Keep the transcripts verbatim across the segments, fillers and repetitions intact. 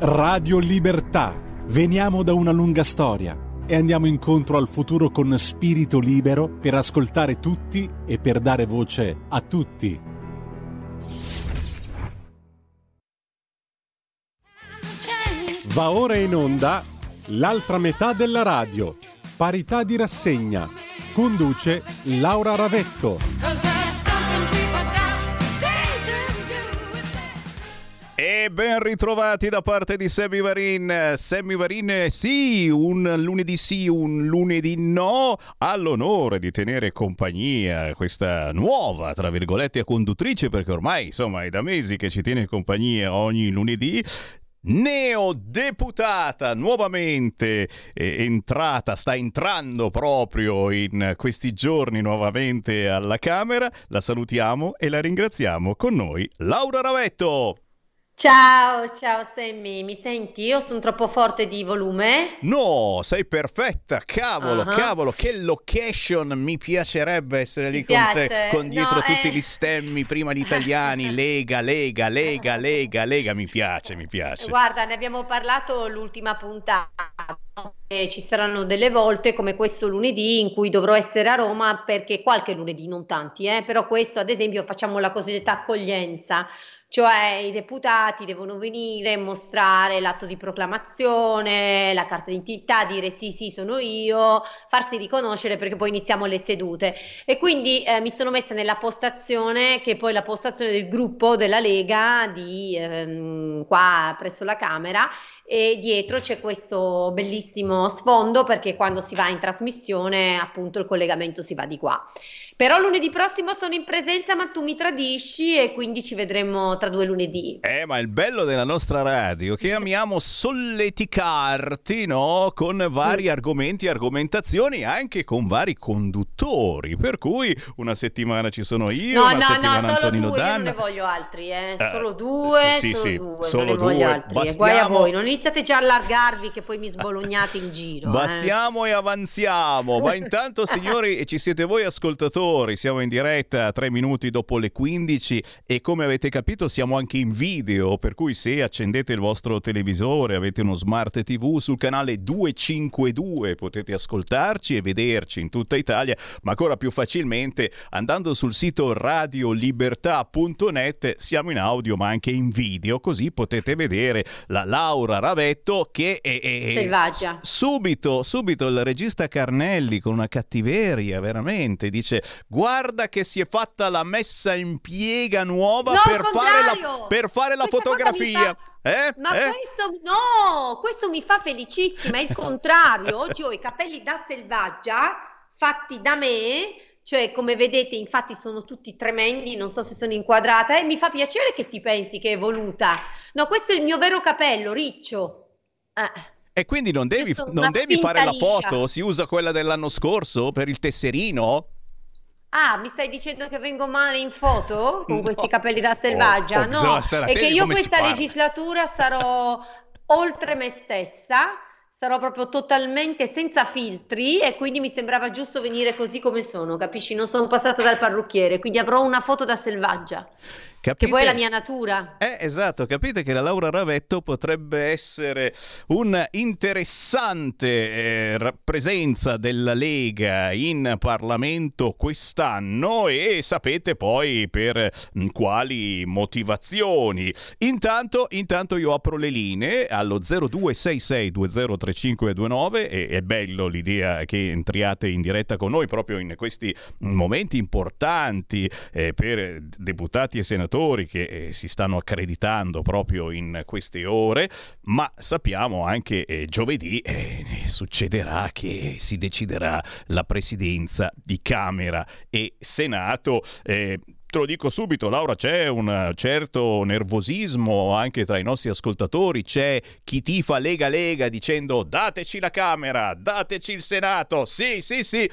Radio Libertà. Veniamo da una lunga storia e andiamo incontro al futuro con spirito libero per ascoltare tutti e per dare voce a tutti. Va ora in onda l'altra metà della radio, Parità di rassegna. Conduce Laura Ravetto. E ben ritrovati da parte di Semi Varin. Semi Varin, sì, un lunedì sì, un lunedì no, ha l'onore di tenere compagnia questa nuova, tra virgolette, conduttrice, perché ormai, insomma, è da mesi che ci tiene compagnia ogni lunedì. Neodeputata, nuovamente eh, entrata, sta entrando proprio in questi giorni nuovamente alla Camera. La salutiamo e la ringraziamo. Con noi Laura Ravetto. Ciao, ciao Sammy, mi senti? Io sono troppo forte di volume? No, sei perfetta, cavolo, uh-huh. cavolo, che location, mi piacerebbe essere lì mi con piace. te, con dietro no, tutti eh... gli stemmi, prima gli italiani, Lega, Lega, Lega, Lega, Lega, mi piace, mi piace. Guarda, ne abbiamo parlato l'ultima puntata. E ci saranno delle volte come questo lunedì in cui dovrò essere a Roma, perché qualche lunedì, non tanti, eh, però questo ad esempio facciamo la cosiddetta accoglienza, cioè i deputati devono venire, mostrare l'atto di proclamazione, la carta d'identità, dire sì sì sono io, farsi riconoscere, perché poi iniziamo le sedute. E quindi eh, mi sono messa nella postazione, che è poi la postazione del gruppo della Lega di ehm, qua presso la Camera, e dietro c'è questo bellissimo sfondo, perché quando si va in trasmissione appunto il collegamento si va di qua. Però lunedì prossimo sono in presenza, ma tu mi tradisci, e quindi ci vedremo tra due lunedì. Eh, ma il bello della nostra radio, che amiamo solleticarti, no? Con vari argomenti e argomentazioni, anche con vari conduttori. Per cui una settimana ci sono io, no, una no, settimana no, Antonino due, Danna. No, no, solo due, non ne voglio altri, eh. Solo due, uh, sì, solo sì, due, sì, solo non due. Ne voglio altri. Bastiamo... Guai a voi, non iniziate già a allargarvi, che poi mi sbolognate in giro. Bastiamo eh. e avanziamo. Ma intanto, signori, ci siete voi ascoltatori. Siamo in diretta tre minuti dopo le quindici e, come avete capito, siamo anche in video, per cui se accendete il vostro televisore, avete uno smart tivù, sul canale duecentocinquantadue potete ascoltarci e vederci in tutta Italia, ma ancora più facilmente andando sul sito radio libertà punto net. Siamo in audio ma anche in video, così potete vedere la Laura Ravetto che è, è selvaggia. Subito, subito il regista Carnelli, con una cattiveria veramente, dice: guarda che si è fatta la messa in piega nuova, no, per, fare la, per fare la Questa fotografia. Eh? Ma eh? questo no, questo mi fa felicissima, è il contrario. Oggi ho i capelli da selvaggia fatti da me, cioè come vedete infatti sono tutti tremendi, non so se sono inquadrata, e mi fa piacere che si pensi che è voluta. No, questo è il mio vero capello, riccio. Ah. E quindi non devi, non devi fare la foto, liscia. Si usa quella dell'anno scorso per il tesserino. Ah, mi stai dicendo che vengo male in foto con no. questi capelli da selvaggia? Oh, oh, no, e che io questa legislatura sarò oltre me stessa, sarò proprio totalmente senza filtri, e quindi mi sembrava giusto venire così come sono, capisci? Non sono passata dal parrucchiere, quindi avrò una foto da selvaggia. Capite? Che poi è la mia natura. Eh, esatto, capite che la Laura Ravetto potrebbe essere un'interessante eh, presenza della Lega in Parlamento quest'anno, e sapete poi per mh, quali motivazioni. Intanto, intanto io apro le linee allo zero due sei sei due zero tre cinque due nove, e è bello l'idea che entriate in diretta con noi proprio in questi momenti importanti eh, per deputati e senatori che eh, si stanno accreditando proprio in queste ore, ma sappiamo anche eh, giovedì eh, succederà che si deciderà la presidenza di Camera e Senato. Eh, Te lo dico subito, Laura, c'è un certo nervosismo anche tra i nostri ascoltatori, c'è chi tifa Lega Lega dicendo dateci la Camera, dateci il Senato, sì sì sì,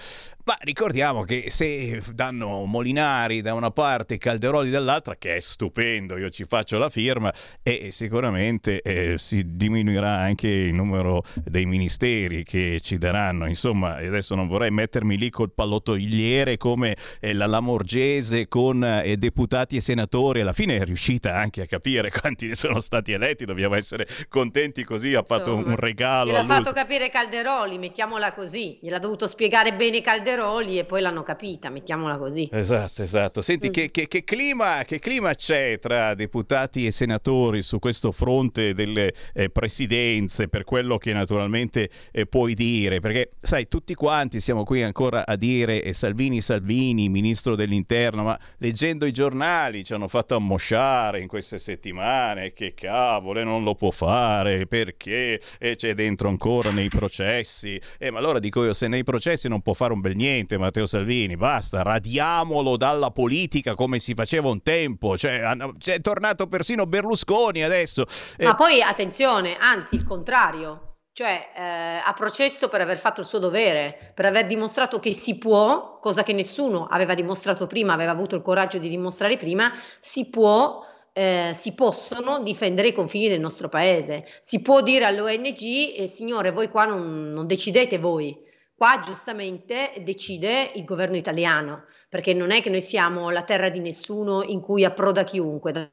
ma ricordiamo che se danno Molinari da una parte e Calderoli dall'altra, che è stupendo, io ci faccio la firma, e sicuramente eh, si diminuirà anche il numero dei ministeri che ci daranno, insomma. Adesso non vorrei mettermi lì col pallottoliere come eh, la Lamorgese con eh, deputati e senatori, alla fine è riuscita anche a capire quanti ne sono stati eletti, dobbiamo essere contenti così, ha fatto Insomma, un regalo. Gliel'ha fatto capire Calderoli, mettiamola così, gliel'ha dovuto spiegare bene Calderoli e poi l'hanno capita, mettiamola così. Esatto, esatto. Senti, mm. che, che, che, clima, che clima c'è tra deputati e senatori su questo fronte delle eh, presidenze, per quello che naturalmente eh, puoi dire? Perché sai, tutti quanti siamo qui ancora a dire eh, Salvini, Salvini, ministro dell'interno, ma leggendo i giornali ci hanno fatto ammosciare in queste settimane, che cavolo, non lo può fare, perché eh, c'è dentro ancora nei processi. Eh, ma allora dico io, se nei processi non può fare un bel niente Matteo Salvini, basta, radiamolo dalla politica come si faceva un tempo, cioè, hanno, cioè è tornato persino Berlusconi adesso. Eh... Ma poi attenzione, anzi il contrario. Cioè eh, a processo per aver fatto il suo dovere, per aver dimostrato che si può, cosa che nessuno aveva dimostrato prima, aveva avuto il coraggio di dimostrare prima, si può, eh, si possono difendere i confini del nostro paese, si può dire all'O N G eh, signore, voi qua non, non decidete voi, qua giustamente decide il governo italiano, perché non è che noi siamo la terra di nessuno in cui approda chiunque,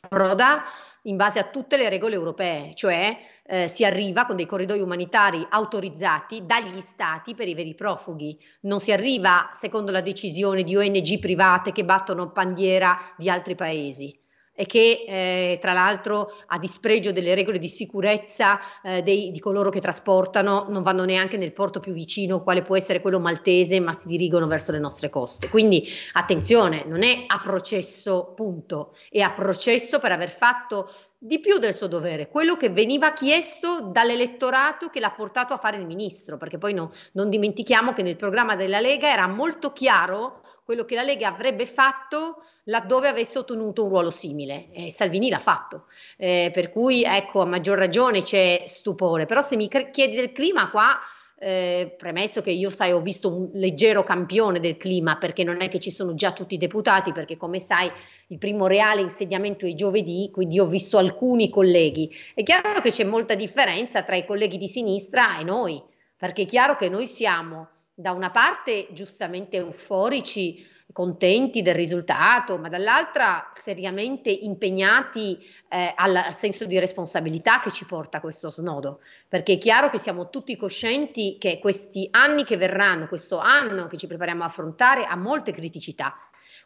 approda in base a tutte le regole europee, cioè Eh, si arriva con dei corridoi umanitari autorizzati dagli stati per i veri profughi, non si arriva secondo la decisione di O N G private che battono bandiera di altri paesi e che eh, tra l'altro a dispregio delle regole di sicurezza eh, dei, di coloro che trasportano, non vanno neanche nel porto più vicino, quale può essere quello maltese, ma si dirigono verso le nostre coste. Quindi attenzione, non è a processo punto, è a processo per aver fatto di più del suo dovere, quello che veniva chiesto dall'elettorato che l'ha portato a fare il ministro, perché poi no, non dimentichiamo che nel programma della Lega era molto chiaro quello che la Lega avrebbe fatto laddove avesse ottenuto un ruolo simile, e Salvini l'ha fatto, eh, per cui ecco, a maggior ragione c'è stupore. Però se mi chiedi del clima qua, Eh, premesso che io sai ho visto un leggero campione del clima, perché non è che ci sono già tutti i deputati, perché come sai il primo reale insediamento è giovedì, quindi ho visto alcuni colleghi, è chiaro che c'è molta differenza tra i colleghi di sinistra e noi, perché è chiaro che noi siamo da una parte giustamente euforici, contenti del risultato, ma dall'altra seriamente impegnati eh, al, al senso di responsabilità che ci porta questo snodo, perché è chiaro che siamo tutti coscienti che questi anni che verranno, questo anno che ci prepariamo a affrontare, ha molte criticità,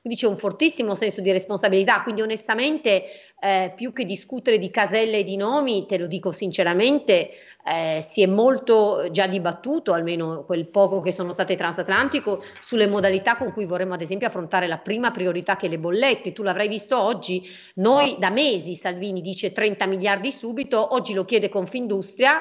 quindi c'è un fortissimo senso di responsabilità. Quindi onestamente eh, più che discutere di caselle e di nomi, te lo dico sinceramente, eh, si è molto già dibattuto, almeno quel poco che sono state transatlantico, sulle modalità con cui vorremmo ad esempio affrontare la prima priorità, che è le bollette. Tu l'avrai visto oggi, noi da mesi Salvini dice trenta miliardi subito, oggi lo chiede Confindustria,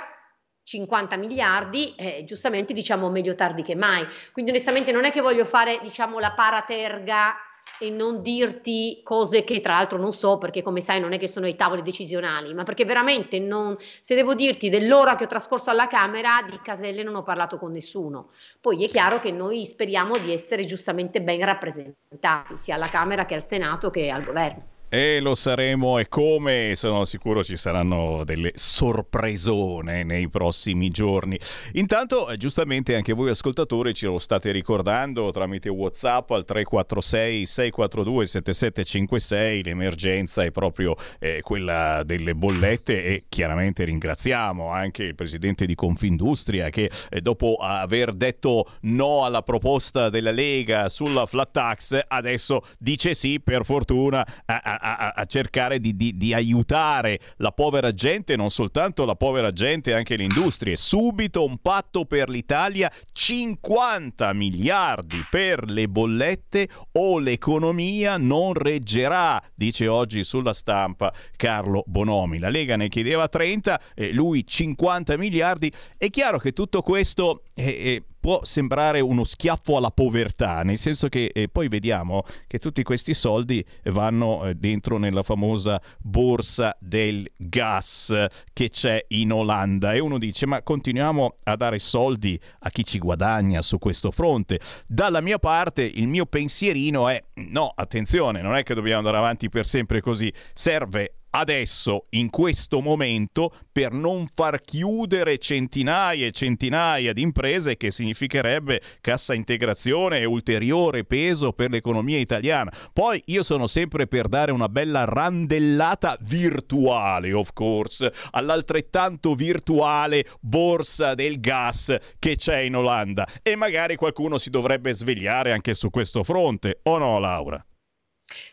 cinquanta miliardi, eh, giustamente diciamo meglio tardi che mai. Quindi onestamente non è che voglio fare diciamo la paraterga e non dirti cose che tra l'altro non so, perché come sai non è che sono ai tavoli decisionali, ma perché veramente non, se devo dirti dell'ora che ho trascorso alla Camera, di caselle non ho parlato con nessuno. Poi è chiaro che noi speriamo di essere giustamente ben rappresentati sia alla Camera che al Senato che al governo. E lo saremo, e come, sono sicuro ci saranno delle sorpresone nei prossimi giorni. Intanto giustamente anche voi ascoltatori ce lo state ricordando tramite WhatsApp al tre quattro sei sei quattro due sette sette cinque sei, l'emergenza è proprio eh, quella delle bollette, e chiaramente ringraziamo anche il presidente di Confindustria che eh, dopo aver detto no alla proposta della Lega sulla flat tax adesso dice sì, per fortuna, a A, a cercare di, di, di aiutare la povera gente, non soltanto la povera gente, anche le industrie. Subito un patto per l'Italia, cinquanta miliardi per le bollette o l'economia non reggerà, dice oggi sulla Stampa Carlo Bonomi. La Lega ne chiedeva trenta, eh, lui cinquanta miliardi. È chiaro che tutto questo è, è può sembrare uno schiaffo alla povertà, nel senso che eh, poi vediamo che tutti questi soldi vanno eh, dentro nella famosa borsa del gas che c'è in Olanda, e uno dice ma continuiamo a dare soldi a chi ci guadagna su questo fronte. Dalla mia parte il mio pensierino è no, attenzione, non è che dobbiamo andare avanti per sempre così, serve adesso, in questo momento, per non far chiudere centinaia e centinaia di imprese, che significherebbe cassa integrazione e ulteriore peso per l'economia italiana. Poi io sono sempre per dare una bella randellata virtuale, of course, all'altrettanto virtuale borsa del gas che c'è in Olanda, e magari qualcuno si dovrebbe svegliare anche su questo fronte, o no, Laura?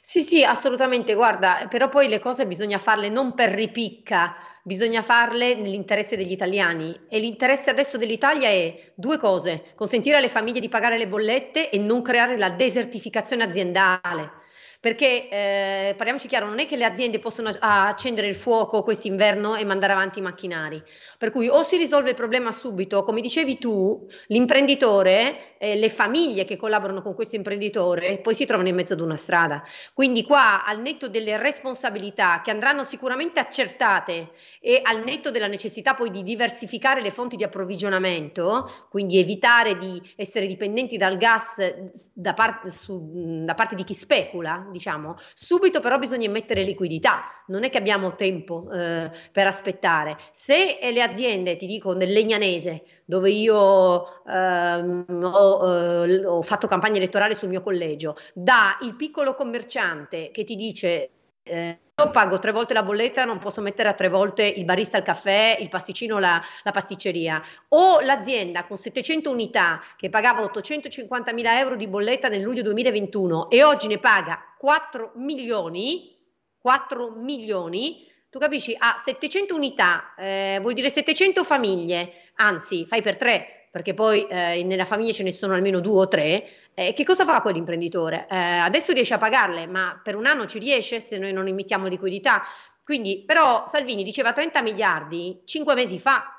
Sì, sì, assolutamente, guarda, però poi le cose bisogna farle non per ripicca, bisogna farle nell'interesse degli italiani, e l'interesse adesso dell'Italia è due cose: consentire alle famiglie di pagare le bollette e non creare la desertificazione aziendale. Perché, eh, parliamoci chiaro, non è che le aziende possono accendere il fuoco quest'inverno e mandare avanti i macchinari. Per cui o si risolve il problema subito, come dicevi tu, l'imprenditore, eh, le famiglie che collaborano con questo imprenditore, poi si trovano in mezzo ad una strada. Quindi qua, al netto delle responsabilità che andranno sicuramente accertate e al netto della necessità poi di diversificare le fonti di approvvigionamento, quindi evitare di essere dipendenti dal gas da, part- su, da parte di chi specula, diciamo, subito però bisogna mettere liquidità, non è che abbiamo tempo eh, per aspettare. Se le aziende, ti dico, nel Legnanese, dove io ehm, ho, eh, ho fatto campagna elettorale sul mio collegio, da il piccolo commerciante che ti dice eh, io pago tre volte la bolletta, non posso mettere a tre volte il barista al caffè, il pasticcino, la, la pasticceria, o l'azienda con settecento unità che pagava ottocentocinquantamila euro di bolletta nel luglio duemilaventuno e oggi ne paga quattro milioni, quattro milioni, tu capisci, a settecento unità, eh, vuol dire settecento famiglie, anzi fai per tre, perché poi eh, nella famiglia ce ne sono almeno due o tre. Eh, che cosa fa quell'imprenditore? Eh, adesso riesce a pagarle, ma per un anno ci riesce se noi non immettiamo liquidità? Quindi, però Salvini diceva trenta miliardi cinque mesi fa,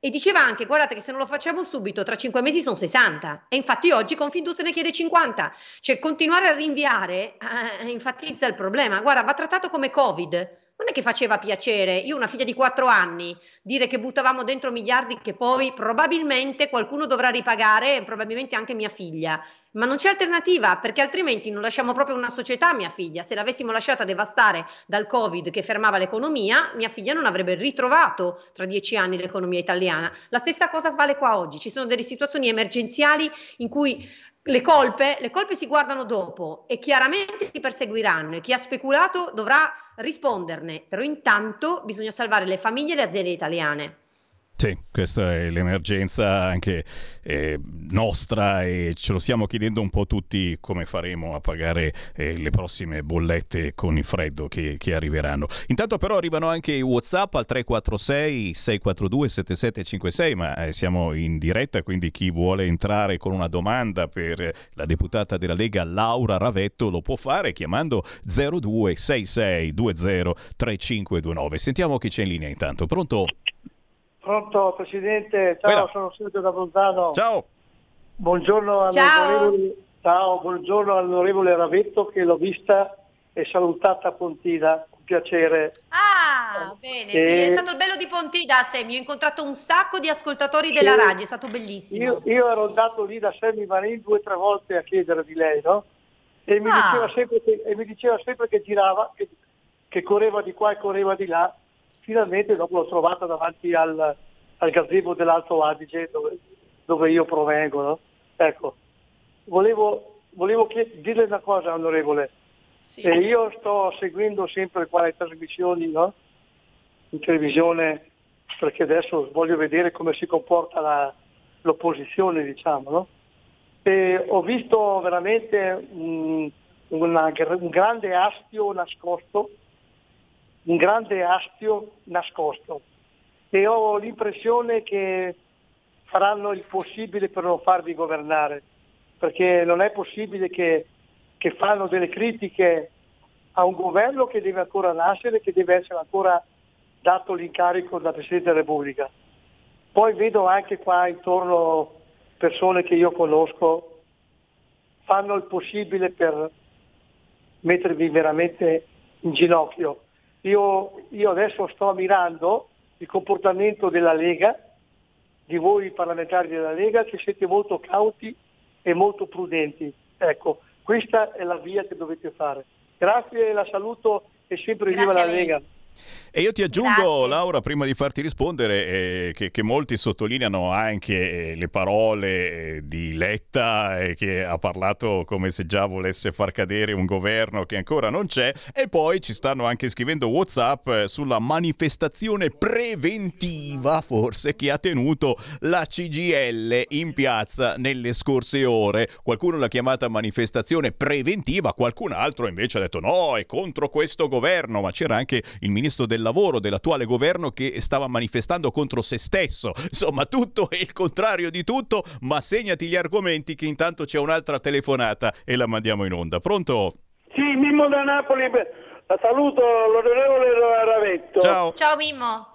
e diceva anche, guardate che se non lo facciamo subito, tra cinque mesi sono sessanta, e infatti oggi Confindustria ne chiede cinquanta, cioè continuare a rinviare eh, enfatizza il problema. Guarda, va trattato come Covid. Non è che faceva piacere, io una figlia di quattro anni, dire che buttavamo dentro miliardi che poi probabilmente qualcuno dovrà ripagare, probabilmente anche mia figlia, ma non c'è alternativa, perché altrimenti non lasciamo proprio una società a mia figlia. Se l'avessimo lasciata devastare dal Covid che fermava l'economia, mia figlia non avrebbe ritrovato tra dieci anni l'economia italiana. La stessa cosa vale qua oggi, ci sono delle situazioni emergenziali in cui... Le colpe, le colpe si guardano dopo e chiaramente si perseguiranno, e chi ha speculato dovrà risponderne, però intanto bisogna salvare le famiglie e le aziende italiane. Sì, questa è l'emergenza anche eh, nostra, e ce lo stiamo chiedendo un po' tutti, come faremo a pagare eh, le prossime bollette con il freddo che, che arriveranno. Intanto però arrivano anche i WhatsApp al tre quattro sei sei quattro due sette sette cinque sei, ma eh, siamo in diretta, quindi chi vuole entrare con una domanda per la deputata della Lega Laura Ravetto lo può fare chiamando zero due sei sei due zero tre cinque due nove. Sentiamo chi c'è in linea intanto. Pronto? Pronto Presidente, ciao, Buena. Sono Sergio da Bolzano. Ciao. Buongiorno all'onorevole, ciao, buongiorno all'onorevole Ravetto, che l'ho vista e salutata a Pontida, un piacere. Ah, bene, e... sì, è stato il bello di Pontida, Semi, ho incontrato un sacco di ascoltatori della sì. radio, è stato bellissimo. Io, io ero andato lì da Semi Varin due o tre volte a chiedere di lei, no? E mi, ah. diceva, sempre che, e mi diceva sempre che girava, che, che correva di qua e correva di là. Finalmente dopo l'ho trovata davanti al, al gazebo dell'Alto Adige, dove, dove io provengo, no? Ecco, volevo, volevo chied- dirle una cosa, onorevole. Sì. Eh, io sto seguendo sempre qua le trasmissioni, no? In televisione, perché adesso voglio vedere come si comporta la, l'opposizione, diciamo, no? E ho visto veramente mh, una, un grande astio nascosto, un grande astio nascosto, e ho l'impressione che faranno il possibile per non farvi governare, perché non è possibile che, che fanno delle critiche a un governo che deve ancora nascere, che deve essere ancora dato l'incarico da Presidente della Repubblica. Poi vedo anche qua intorno persone che io conosco, fanno il possibile per mettervi veramente in ginocchio. Io, io adesso sto mirando il comportamento della Lega, di voi parlamentari della Lega, che siete molto cauti e molto prudenti. Ecco, questa è la via che dovete fare. Grazie, la saluto e sempre viva la Lega. E io ti aggiungo, Grazie. Laura, prima di farti rispondere, eh, che, che molti sottolineano anche le parole di Letta, eh, che ha parlato come se già volesse far cadere un governo che ancora non c'è, e poi ci stanno anche scrivendo WhatsApp eh, sulla manifestazione preventiva, forse, che ha tenuto la C G I L in piazza nelle scorse ore. Qualcuno l'ha chiamata manifestazione preventiva, qualcun altro invece ha detto no, è contro questo governo, ma c'era anche il ministro del lavoro dell'attuale governo che stava manifestando contro se stesso. Insomma, tutto è il contrario di tutto, ma segnati gli argomenti che intanto c'è un'altra telefonata e la mandiamo in onda. Pronto? Sì, Mimmo da Napoli, saluto l'onorevole Laura Ravetto. Ciao. Ciao Mimmo.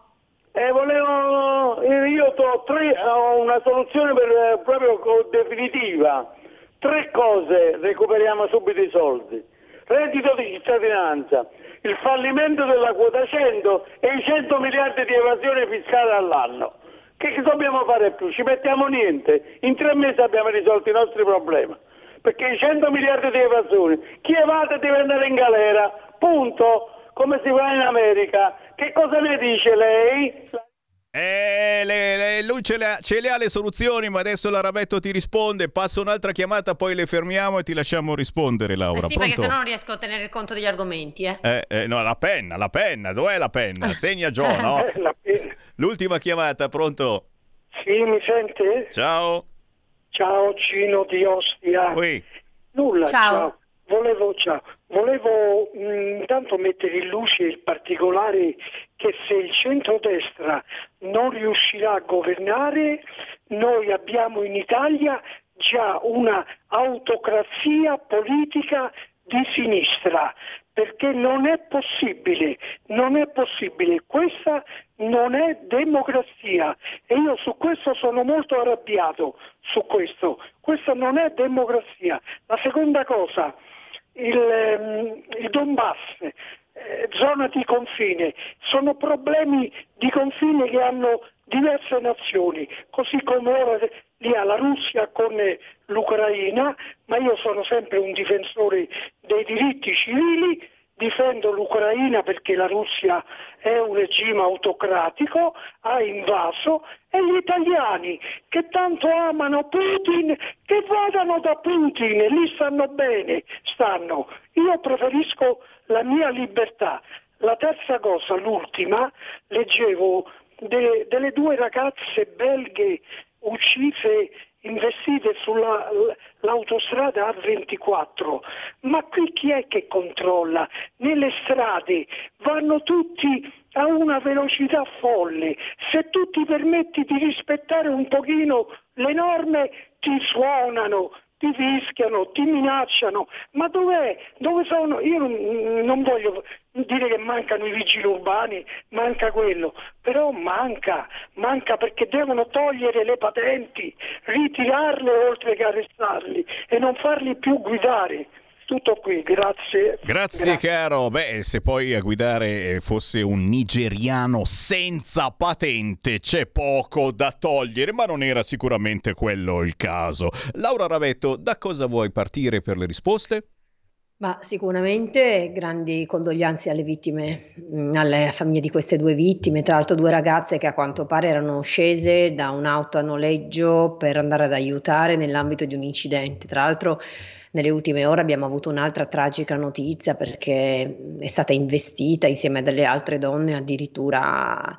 Eh, volevo, io ho, tre, ho una soluzione per, proprio definitiva. Tre cose recuperiamo subito i soldi: reddito di cittadinanza, il fallimento della quota cento e i cento miliardi di evasione fiscale all'anno. Che dobbiamo fare più? Ci mettiamo niente. In tre mesi abbiamo risolto i nostri problemi. Perché i cento miliardi di evasione, chi evade deve andare in galera, punto, come si fa in America. Che cosa ne dice lei? Eh, le, le, lui ce le, ha, ce le ha le soluzioni, ma adesso la Ravetto ti risponde. Passa un'altra chiamata, poi le fermiamo e ti lasciamo rispondere, Laura. Eh sì, Pronto? Perché sennò non riesco a tenere conto degli argomenti. Eh. Eh, eh, no, la penna, la penna, dov'è la penna? Segna Gio, no? L'ultima chiamata, pronto? Sì, mi sente? Ciao. Ciao Cino di Ostia. Oui. Nulla, ciao. ciao. Volevo, ciao. Volevo mh, intanto mettere in luce il particolare che se il centrodestra non riuscirà a governare, noi abbiamo in Italia già una autocrazia politica di sinistra, perché non è possibile, non è possibile, questa non è democrazia e io su questo sono molto arrabbiato, su questo, questa non è democrazia. La seconda cosa, il, il Donbass, eh, zona di confine, sono problemi di confine che hanno diverse nazioni, così come ora lì ha la Russia con l'Ucraina, ma io sono sempre un difensore dei diritti civili, difendo l'Ucraina perché la Russia è un regime autocratico, ha invaso, e gli italiani che tanto amano Putin, che vadano da Putin, lì stanno bene, stanno. Io preferisco la mia libertà. La terza cosa, l'ultima, leggevo De, delle due ragazze belghe uccise, investite sull'autostrada A ventiquattro, ma qui chi è che controlla? Nelle strade vanno tutti a una velocità folle, se tu ti permetti di rispettare un pochino le norme ti suonano, ti fischiano, ti minacciano, ma dov'è? Dove sono? Io non, non voglio dire che mancano i vigili urbani, manca quello, però manca, manca perché devono togliere le patenti, ritirarle oltre che arrestarli e non farli più guidare. Tutto qui, grazie. grazie. Grazie caro. Beh, se poi a guidare fosse un nigeriano senza patente c'è poco da togliere, ma non era sicuramente quello il caso. Laura Ravetto, da cosa vuoi partire per le risposte? Ma sicuramente grandi condoglianze alle vittime, alle famiglie di queste due vittime, tra l'altro due ragazze che a quanto pare erano scese da un'auto a noleggio per andare ad aiutare nell'ambito di un incidente. Tra l'altro nelle ultime ore abbiamo avuto un'altra tragica notizia perché è stata investita insieme a delle altre donne addirittura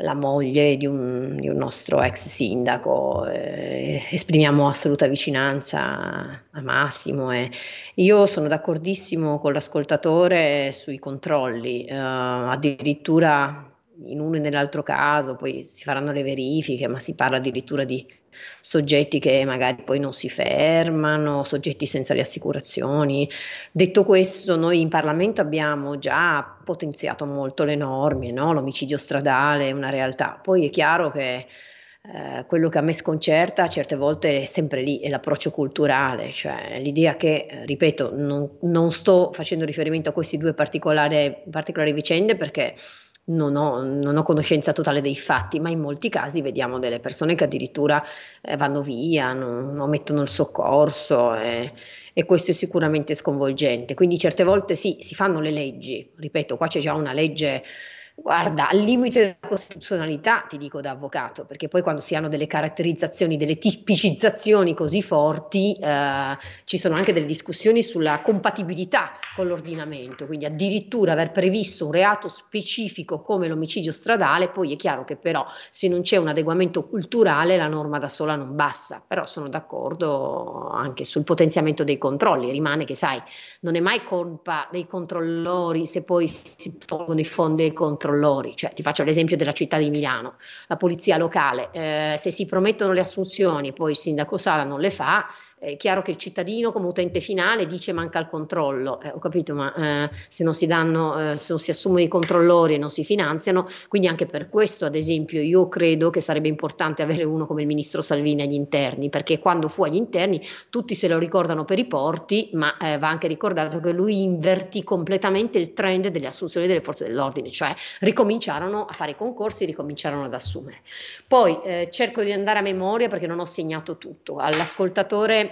la moglie di un, di un nostro ex sindaco. Eh, esprimiamo assoluta vicinanza a Massimo. Eh. Io sono d'accordissimo con l'ascoltatore sui controlli, eh, addirittura in uno e nell'altro caso poi si faranno le verifiche, ma si parla addirittura di soggetti che magari poi non si fermano, soggetti senza le assicurazioni. Detto questo, noi in Parlamento abbiamo già potenziato molto le norme, no? L'omicidio stradale è una realtà, poi è chiaro che eh, quello che a me sconcerta certe volte è sempre lì, è l'approccio culturale, cioè l'idea che, ripeto, non, non sto facendo riferimento a queste due particolari, particolari vicende perché Non ho, non ho conoscenza totale dei fatti, ma in molti casi vediamo delle persone che addirittura eh, vanno via, non omettono il soccorso eh, e questo è sicuramente sconvolgente. Quindi certe volte sì, si fanno le leggi, ripeto, qua c'è già una legge, guarda, al limite della costituzionalità, ti dico da avvocato, perché poi quando si hanno delle caratterizzazioni, delle tipicizzazioni così forti, eh, ci sono anche delle discussioni sulla compatibilità con l'ordinamento, quindi addirittura aver previsto un reato specifico come l'omicidio stradale, poi è chiaro che però se non c'è un adeguamento culturale la norma da sola non basta, però sono d'accordo anche sul potenziamento dei controlli, rimane che sai, non è mai colpa dei controllori se poi si pongono i fondi ai controlli. Cioè, ti faccio l'esempio della città di Milano, la polizia locale, eh, se si promettono le assunzioni e poi il sindaco Sala non le fa, è chiaro che il cittadino come utente finale dice manca il controllo, eh, ho capito, ma eh, se non si danno, eh, se non si assumono i controllori e non si finanziano, quindi anche per questo ad esempio io credo che sarebbe importante avere uno come il ministro Salvini agli interni, perché quando fu agli interni tutti se lo ricordano per i porti, ma eh, va anche ricordato che lui invertì completamente il trend delle assunzioni delle forze dell'ordine, cioè ricominciarono a fare i concorsi, ricominciarono ad assumere. Poi eh, cerco di andare a memoria perché non ho segnato tutto, all'ascoltatore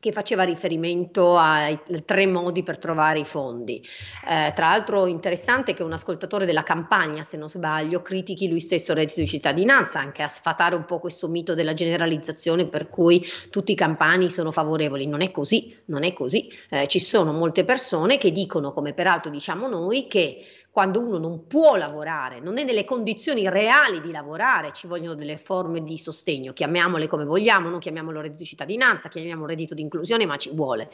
che faceva riferimento ai tre modi per trovare i fondi. Eh, tra l'altro interessante che un ascoltatore della Campania, se non sbaglio, critichi lui stesso il reddito di cittadinanza, anche a sfatare un po' questo mito della generalizzazione per cui tutti i campani sono favorevoli. Non è così, non è così. Eh, ci sono molte persone che dicono, come peraltro diciamo noi, che quando uno non può lavorare, non è nelle condizioni reali di lavorare, ci vogliono delle forme di sostegno, chiamiamole come vogliamo, non chiamiamolo reddito di cittadinanza, chiamiamolo reddito di inclusione, ma ci vuole.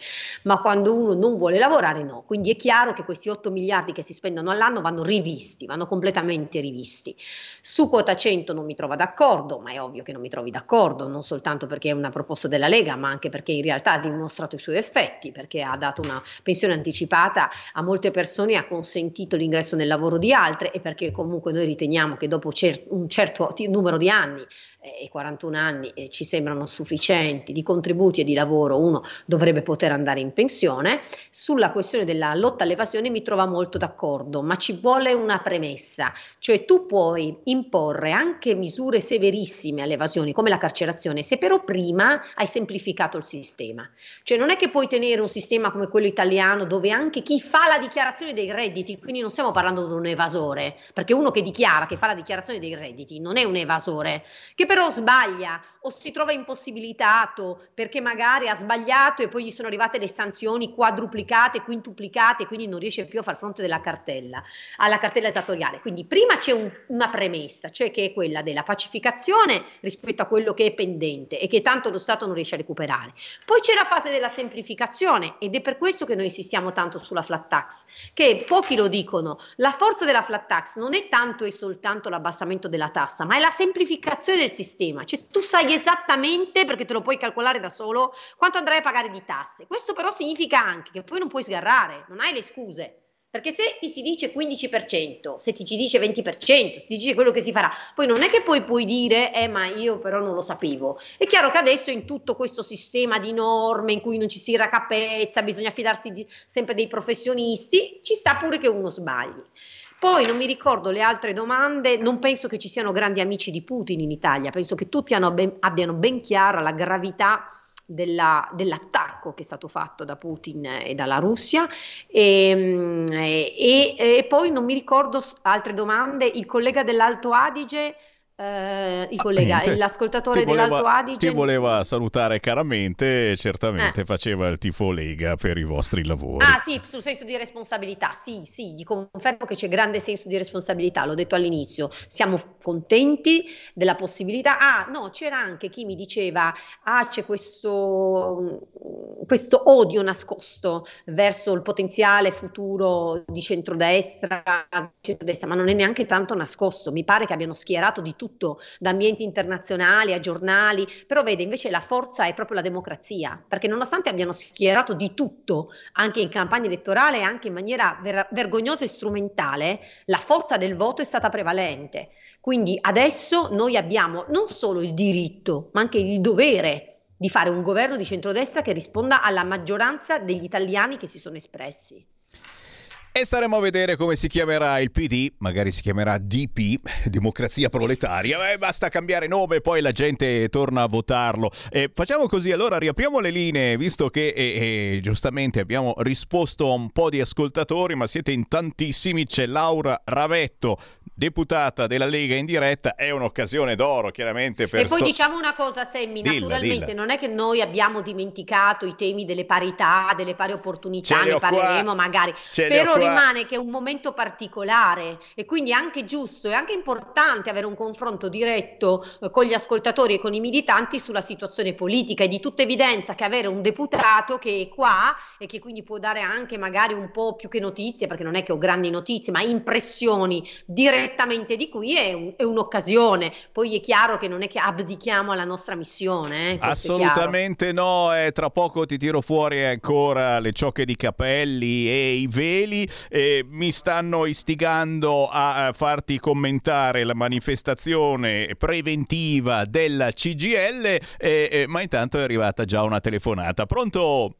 Ma quando uno non vuole lavorare, no. Quindi è chiaro che questi otto miliardi che si spendono all'anno vanno rivisti, vanno completamente rivisti. Su quota cento non mi trovo d'accordo, ma è ovvio che non mi trovi d'accordo, non soltanto perché è una proposta della Lega, ma anche perché in realtà ha dimostrato i suoi effetti, perché ha dato una pensione anticipata a molte persone, ha consentito l'ingresso nel lavoro di altre e perché comunque noi riteniamo che dopo cer- un certo t- numero di anni e quarantuno anni eh, ci sembrano sufficienti di contributi e di lavoro, uno dovrebbe poter andare in pensione. Sulla questione della lotta all'evasione mi trova molto d'accordo, ma ci vuole una premessa, cioè tu puoi imporre anche misure severissime all'evasione come la carcerazione se però prima hai semplificato il sistema, cioè non è che puoi tenere un sistema come quello italiano dove anche chi fa la dichiarazione dei redditi, quindi non stiamo parlando di un evasore, perché uno che dichiara, che fa la dichiarazione dei redditi non è un evasore, che per però sbaglia o si trova impossibilitato perché magari ha sbagliato e poi gli sono arrivate le sanzioni quadruplicate, quintuplicate, quindi non riesce più a far fronte della cartella, alla cartella esattoriale. Quindi prima c'è un, una premessa, cioè che è quella della pacificazione rispetto a quello che è pendente e che tanto lo Stato non riesce a recuperare. Poi c'è la fase della semplificazione ed è per questo che noi insistiamo tanto sulla flat tax, che pochi lo dicono, la forza della flat tax non è tanto e soltanto l'abbassamento della tassa, ma è la semplificazione del sistema. Sistema. Cioè tu sai esattamente, perché te lo puoi calcolare da solo, quanto andrai a pagare di tasse. Questo però significa anche che poi non puoi sgarrare, non hai le scuse, perché se ti si dice quindici per cento, se ti ci dice venti per cento, se ti dice quello che si farà, poi non è che poi puoi dire eh ma io però non lo sapevo. È chiaro che adesso in tutto questo sistema di norme in cui non ci si raccapezza, bisogna fidarsi di, sempre dei professionisti, ci sta pure che uno sbagli. Poi non mi ricordo le altre domande, non penso che ci siano grandi amici di Putin in Italia, penso che tutti hanno ben, abbiano ben chiara la gravità della, dell'attacco che è stato fatto da Putin e dalla Russia e, e, e poi non mi ricordo altre domande, il collega dell'Alto Adige… Uh, il collega, ah, l'ascoltatore voleva, dell'Alto Adige ti voleva salutare caramente, certamente eh. Faceva il tifo Lega per i vostri lavori. Ah sì, sul senso di responsabilità, sì sì, gli confermo che c'è grande senso di responsabilità, l'ho detto all'inizio, siamo contenti della possibilità. Ah no, c'era anche chi mi diceva ah c'è questo questo odio nascosto verso il potenziale futuro di centrodestra, centrodestra, ma non è neanche tanto nascosto, mi pare che abbiano schierato di tutto tutto, da ambienti internazionali a giornali, però vede invece la forza è proprio la democrazia, perché nonostante abbiano schierato di tutto anche in campagna elettorale, anche in maniera ver- vergognosa e strumentale, la forza del voto è stata prevalente, quindi adesso noi abbiamo non solo il diritto ma anche il dovere di fare un governo di centrodestra che risponda alla maggioranza degli italiani che si sono espressi. E staremo a vedere come si chiamerà il P D, magari si chiamerà D P, Democrazia Proletaria. Eh, basta cambiare nome, poi la gente torna a votarlo. Eh, facciamo così, allora riapriamo le linee, visto che eh, eh, giustamente abbiamo risposto a un po' di ascoltatori, ma siete in tantissimi. C'è Laura Ravetto, deputata della Lega in diretta, è un'occasione d'oro, chiaramente. Per e poi so- diciamo una cosa, Semmi, naturalmente dilla. non è che noi abbiamo dimenticato i temi delle parità, delle pari opportunità, ne parleremo qua. magari, Ce però rimane che è un momento particolare e quindi è anche giusto e anche importante avere un confronto diretto con gli ascoltatori e con i militanti sulla situazione politica. È di tutta evidenza che avere un deputato che è qua e che quindi può dare anche magari un po' più che notizie, perché non è che ho grandi notizie, ma impressioni direttamente di qui è, un, è un'occasione. Poi è chiaro che non è che abdichiamo alla nostra missione. Eh, Assolutamente no, eh, tra poco ti tiro fuori ancora le ciocche di capelli e i veli. Eh, mi stanno istigando a, a farti commentare la manifestazione preventiva della C G I L, eh, eh, ma intanto è arrivata già una telefonata. Pronto?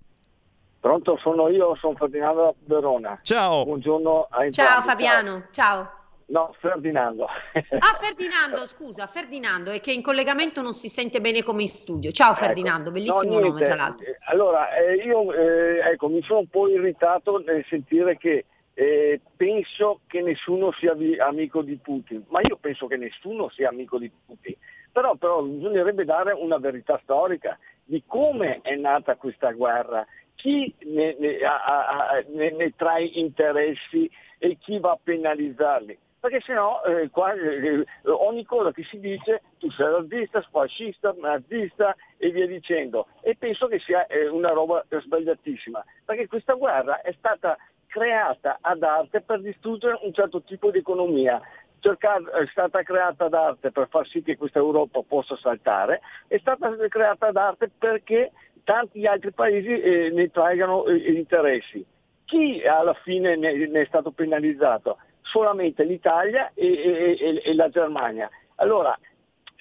Pronto, sono io, sono Ferdinando da Verona. Ciao. Buongiorno a entrambi. Ciao Fabiano, ciao. No, Ferdinando. Ah, Ferdinando, scusa, Ferdinando, è che in collegamento non si sente bene come in studio. Ciao Ferdinando, ecco. Bellissimo no, nome tra l'altro. Allora, eh, io eh, ecco, mi sono un po' irritato nel sentire che eh, penso che nessuno sia vi- amico di Putin, ma io penso che nessuno sia amico di Putin, però, però bisognerebbe dare una verità storica di come è nata questa guerra, chi ne, ne, a, a, a, ne, ne trae interessi e chi va a penalizzarli. Perché sennò eh, qua, eh, ogni cosa che si dice tu sei razzista, fascista, nazista e via dicendo. E penso che sia eh, una roba sbagliatissima, perché questa guerra è stata creata ad arte per distruggere un certo tipo di economia. Cercata, è stata creata ad arte per far sì che questa Europa possa saltare, è stata creata ad arte perché tanti altri paesi eh, ne traggano eh, interessi. Chi alla fine ne, ne è stato penalizzato? Solamente l'Italia e, e, e, e la Germania. Allora,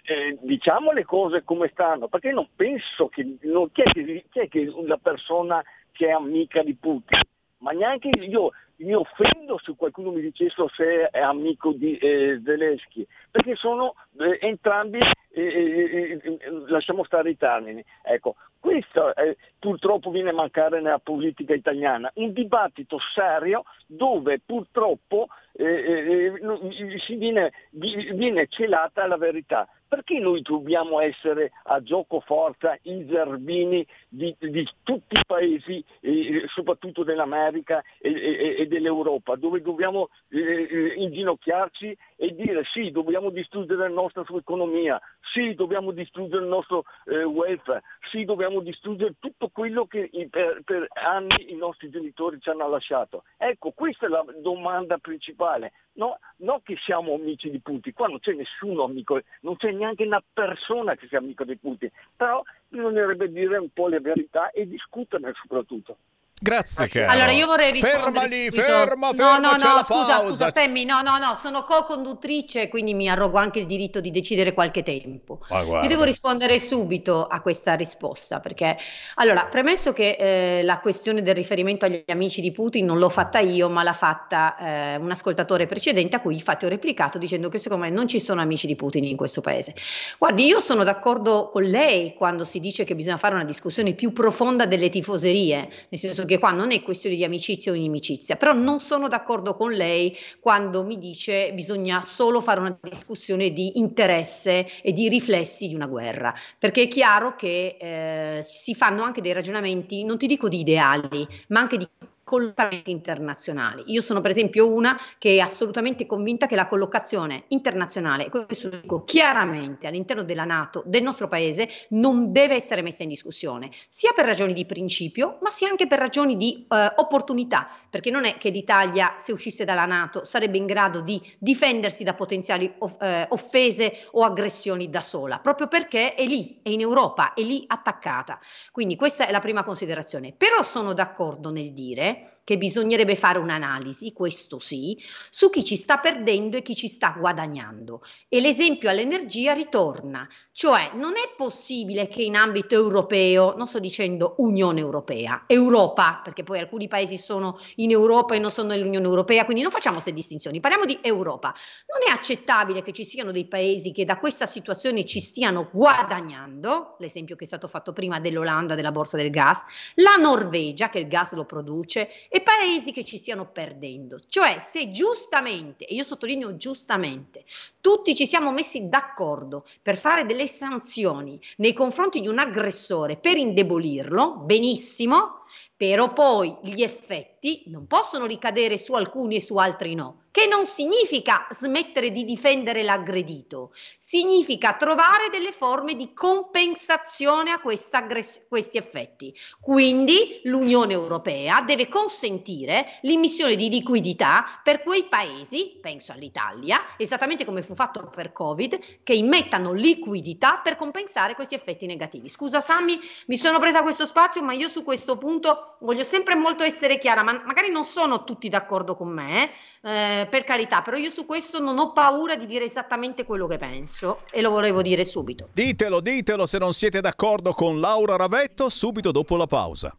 eh, diciamo le cose come stanno, perché non penso che, non, chi, è che chi è che la persona che è amica di Putin, ma neanche io mi offendo se qualcuno mi dicesse se è amico di eh, Zelensky, perché sono eh, entrambi, eh, eh, eh, lasciamo stare i termini, ecco. Questo eh, purtroppo viene a mancare nella politica italiana, un dibattito serio dove purtroppo eh, eh, si viene, viene celata la verità. Perché noi dobbiamo essere a gioco forza i zerbini di, di tutti i paesi, eh, soprattutto dell'America e, e, e dell'Europa, dove dobbiamo eh, inginocchiarci e dire sì, dobbiamo distruggere la nostra economia, sì, dobbiamo distruggere il nostro eh, welfare, sì, dobbiamo distruggere tutto quello che per, per anni i nostri genitori ci hanno lasciato. Ecco, questa è la domanda principale, no, no che siamo amici di Putin, qua non c'è nessuno amico, non c'è neanche una persona che sia amico di Putin, però bisognerebbe dire un po' la verità e discuterne soprattutto. Grazie caro. Allora io vorrei rispondere Fermali, subito. ferma, ferma, no, no, c'è no, la scusa, pausa. Scusa, Semmi, no, no, no, sono co-conduttrice, quindi mi arrogo anche il diritto di decidere qualche tempo. Io devo rispondere subito a questa risposta, perché allora, premesso che eh, la questione del riferimento agli amici di Putin non l'ho fatta io, ma l'ha fatta eh, un ascoltatore precedente a cui infatti ho replicato dicendo che secondo me non ci sono amici di Putin in questo paese. Guardi, io sono d'accordo con lei quando si dice che bisogna fare una discussione più profonda delle tifoserie, nel senso che qua non è questione di amicizia o inimicizia, però non sono d'accordo con lei quando mi dice bisogna solo fare una discussione di interesse e di riflessi di una guerra, perché è chiaro che eh, si fanno anche dei ragionamenti, non ti dico di ideali, ma anche di collocamenti internazionali. Io sono per esempio una che è assolutamente convinta che la collocazione internazionale, e questo lo dico chiaramente, all'interno della NATO, del nostro paese, non deve essere messa in discussione, sia per ragioni di principio, ma sia anche per ragioni di eh, opportunità, perché non è che l'Italia, se uscisse dalla NATO, sarebbe in grado di difendersi da potenziali off- eh, offese o aggressioni da sola, proprio perché è lì, è in Europa, è lì attaccata. Quindi questa è la prima considerazione. Però sono d'accordo nel dire che bisognerebbe fare un'analisi, questo sì, su chi ci sta perdendo e chi ci sta guadagnando. E l'esempio all'energia ritorna, cioè non è possibile che in ambito europeo, non sto dicendo Unione Europea, Europa, perché poi alcuni paesi sono in Europa e non sono nell'Unione Europea, quindi non facciamo queste distinzioni, parliamo di Europa. Non è accettabile che ci siano dei paesi che da questa situazione ci stiano guadagnando, l'esempio che è stato fatto prima dell'Olanda, della borsa del gas, la Norvegia che il gas lo produce, e paesi che ci stiano perdendo. Cioè, se giustamente, e io sottolineo giustamente, tutti ci siamo messi d'accordo per fare delle sanzioni nei confronti di un aggressore per indebolirlo, benissimo, però poi gli effetti non possono ricadere su alcuni e su altri no, che non significa smettere di difendere l'aggredito, significa trovare delle forme di compensazione a aggress- questi effetti. Quindi l'Unione Europea deve consentire l'immissione di liquidità per quei paesi, penso all'Italia, esattamente come fu fatto per Covid, che immettano liquidità per compensare questi effetti negativi. Scusa Sammy, mi sono presa questo spazio, ma io su questo punto voglio sempre molto essere chiara, ma magari non sono tutti d'accordo con me, eh, per carità, però io su questo non ho paura di dire esattamente quello che penso e lo volevo dire subito. Ditelo, ditelo se non siete d'accordo con Laura Ravetto, subito dopo la pausa.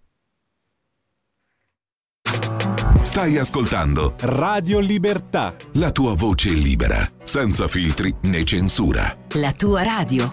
Stai ascoltando Radio Libertà, la tua voce libera, senza filtri né censura. La tua radio.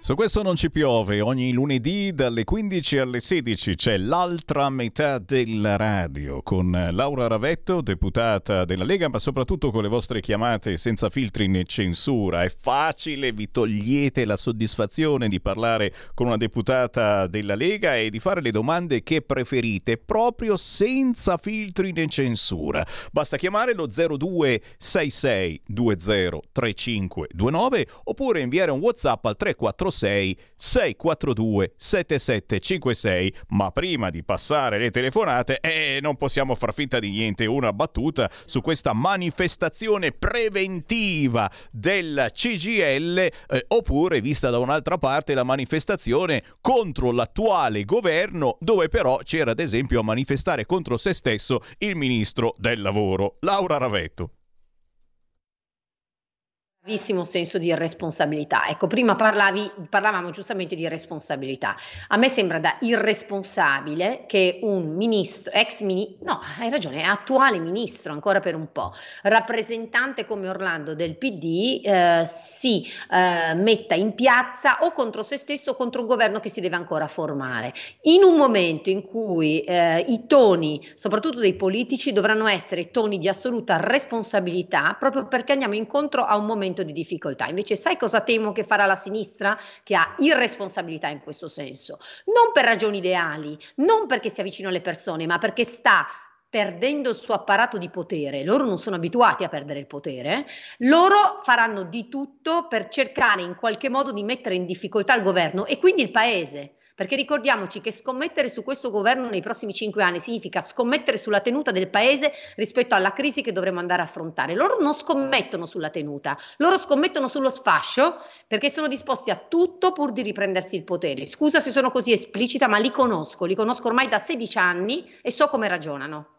Su questo non ci piove, ogni lunedì dalle quindici alle sedici c'è l'altra metà della radio con Laura Ravetto, deputata della Lega, ma soprattutto con le vostre chiamate senza filtri né censura. È facile, vi togliete la soddisfazione di parlare con una deputata della Lega e di fare le domande che preferite, proprio senza filtri né censura. Basta chiamare lo zero due sei sei due zero tre cinque due nove oppure inviare un WhatsApp al tre quattro sei sei quattro due sette sette cinque sei. Ma prima di passare le telefonate eh, non possiamo far finta di niente, una battuta su questa manifestazione preventiva del C G I L, eh, oppure vista da un'altra parte la manifestazione contro l'attuale governo, dove però c'era ad esempio a manifestare contro se stesso il ministro del lavoro. Laura Ravetto. Senso di responsabilità. Ecco, prima parlavi, parlavamo giustamente di responsabilità. A me sembra da irresponsabile che un ministro, ex ministro, no, hai ragione, attuale ministro ancora per un po', rappresentante come Orlando del P D, eh, si eh, metta in piazza o contro se stesso o contro un governo che si deve ancora formare. In un momento in cui eh, i toni, soprattutto dei politici, dovranno essere toni di assoluta responsabilità, proprio perché andiamo incontro a un momento di difficoltà. Invece sai cosa temo che farà la sinistra? Che ha irresponsabilità in questo senso, non per ragioni ideali, non perché si avvicina alle persone, ma perché sta perdendo il suo apparato di potere. Loro non sono abituati a perdere il potere, loro faranno di tutto per cercare in qualche modo di mettere in difficoltà il governo e quindi il paese. Perché ricordiamoci che scommettere su questo governo nei prossimi cinque anni significa scommettere sulla tenuta del paese rispetto alla crisi che dovremo andare a affrontare. Loro non scommettono sulla tenuta, loro scommettono sullo sfascio, perché sono disposti a tutto pur di riprendersi il potere. Scusa se sono così esplicita, ma li conosco, li conosco ormai da sedici anni e so come ragionano.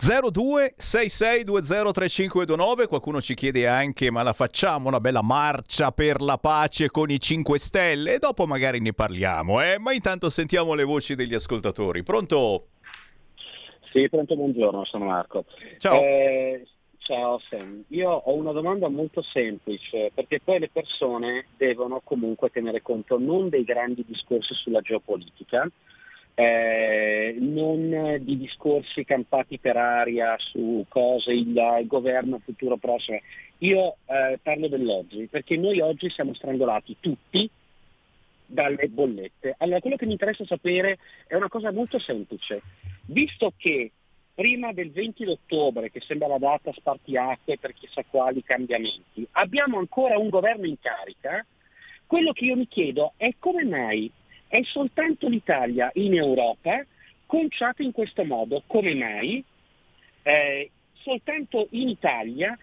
zero due sei sei due zero tre cinque due nove. Qualcuno ci chiede anche: ma la facciamo una bella marcia per la pace con i cinque Stelle? E dopo magari ne parliamo, eh? Ma intanto sentiamo le voci degli ascoltatori. Pronto? Sì, pronto, buongiorno, sono Marco. Ciao. Eh, ciao Sam, io ho una domanda molto semplice, perché poi le persone devono comunque tenere conto non dei grandi discorsi sulla geopolitica, eh, non di discorsi campati per aria su cose il, il governo futuro prossimo. Io eh, parlo dell'oggi, perché noi oggi siamo strangolati tutti dalle bollette. Allora, quello che mi interessa sapere è una cosa molto semplice. Visto che prima del venti ottobre, che sembra la data spartiacque per chissà quali cambiamenti, abbiamo ancora un governo in carica, quello che io mi chiedo è come mai è soltanto l'Italia in Europa conciata in questo modo, come mai eh, soltanto in Italia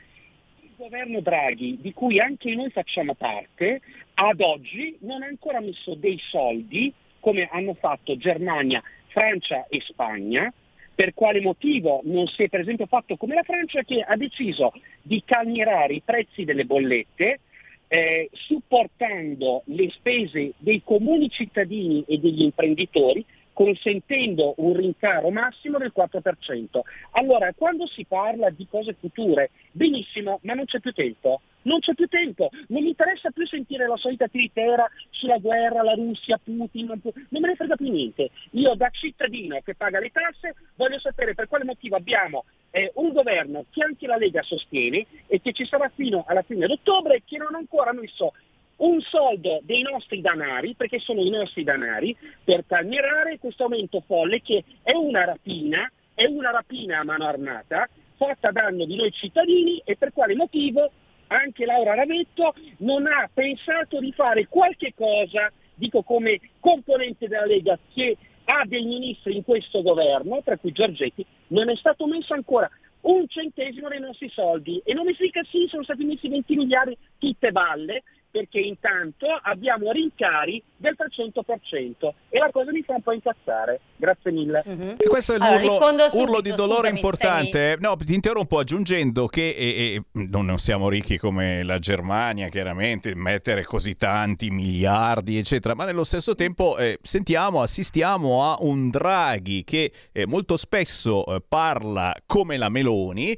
il governo Draghi, di cui anche noi facciamo parte, ad oggi non ha ancora messo dei soldi, come hanno fatto Germania, Francia e Spagna. Per quale motivo non si è per esempio fatto come la Francia, che ha deciso di calmierare i prezzi delle bollette, eh, supportando le spese dei comuni cittadini e degli imprenditori, consentendo un rincaro massimo del quattro per cento. Allora, quando si parla di cose future, benissimo, ma non c'è più tempo. Non c'è più tempo, non mi interessa più sentire la solita tiritera sulla guerra, la Russia, Putin, non me ne frega più niente. Io da cittadino che paga le tasse voglio sapere per quale motivo abbiamo eh, un governo che anche la Lega sostiene e che ci sarà fino alla fine di ottobre, che non ha ancora messo un soldo dei nostri danari, perché sono i nostri danari, per calmierare questo aumento folle che è una rapina, è una rapina a mano armata fatta a danno di noi cittadini, e per quale motivo anche Laura Ravetto non ha pensato di fare qualche cosa, dico come componente della Lega che ha dei ministri in questo governo, tra cui Giorgetti, non è stato messo ancora un centesimo dei nostri soldi. E non mi dica sì, sono stati messi venti miliardi, tutte balle, perché intanto abbiamo rincari del trecento per cento e la cosa mi fa un po' incazzare. Grazie mille. Mm-hmm. E questo è l'urlo allora, subito, urlo di dolore, scusami, importante. Sei... No, ti interrompo aggiungendo che e, e, non siamo ricchi come la Germania, chiaramente, mettere così tanti miliardi, eccetera, ma nello stesso tempo eh, sentiamo, assistiamo a un Draghi che eh, molto spesso eh, parla come la Meloni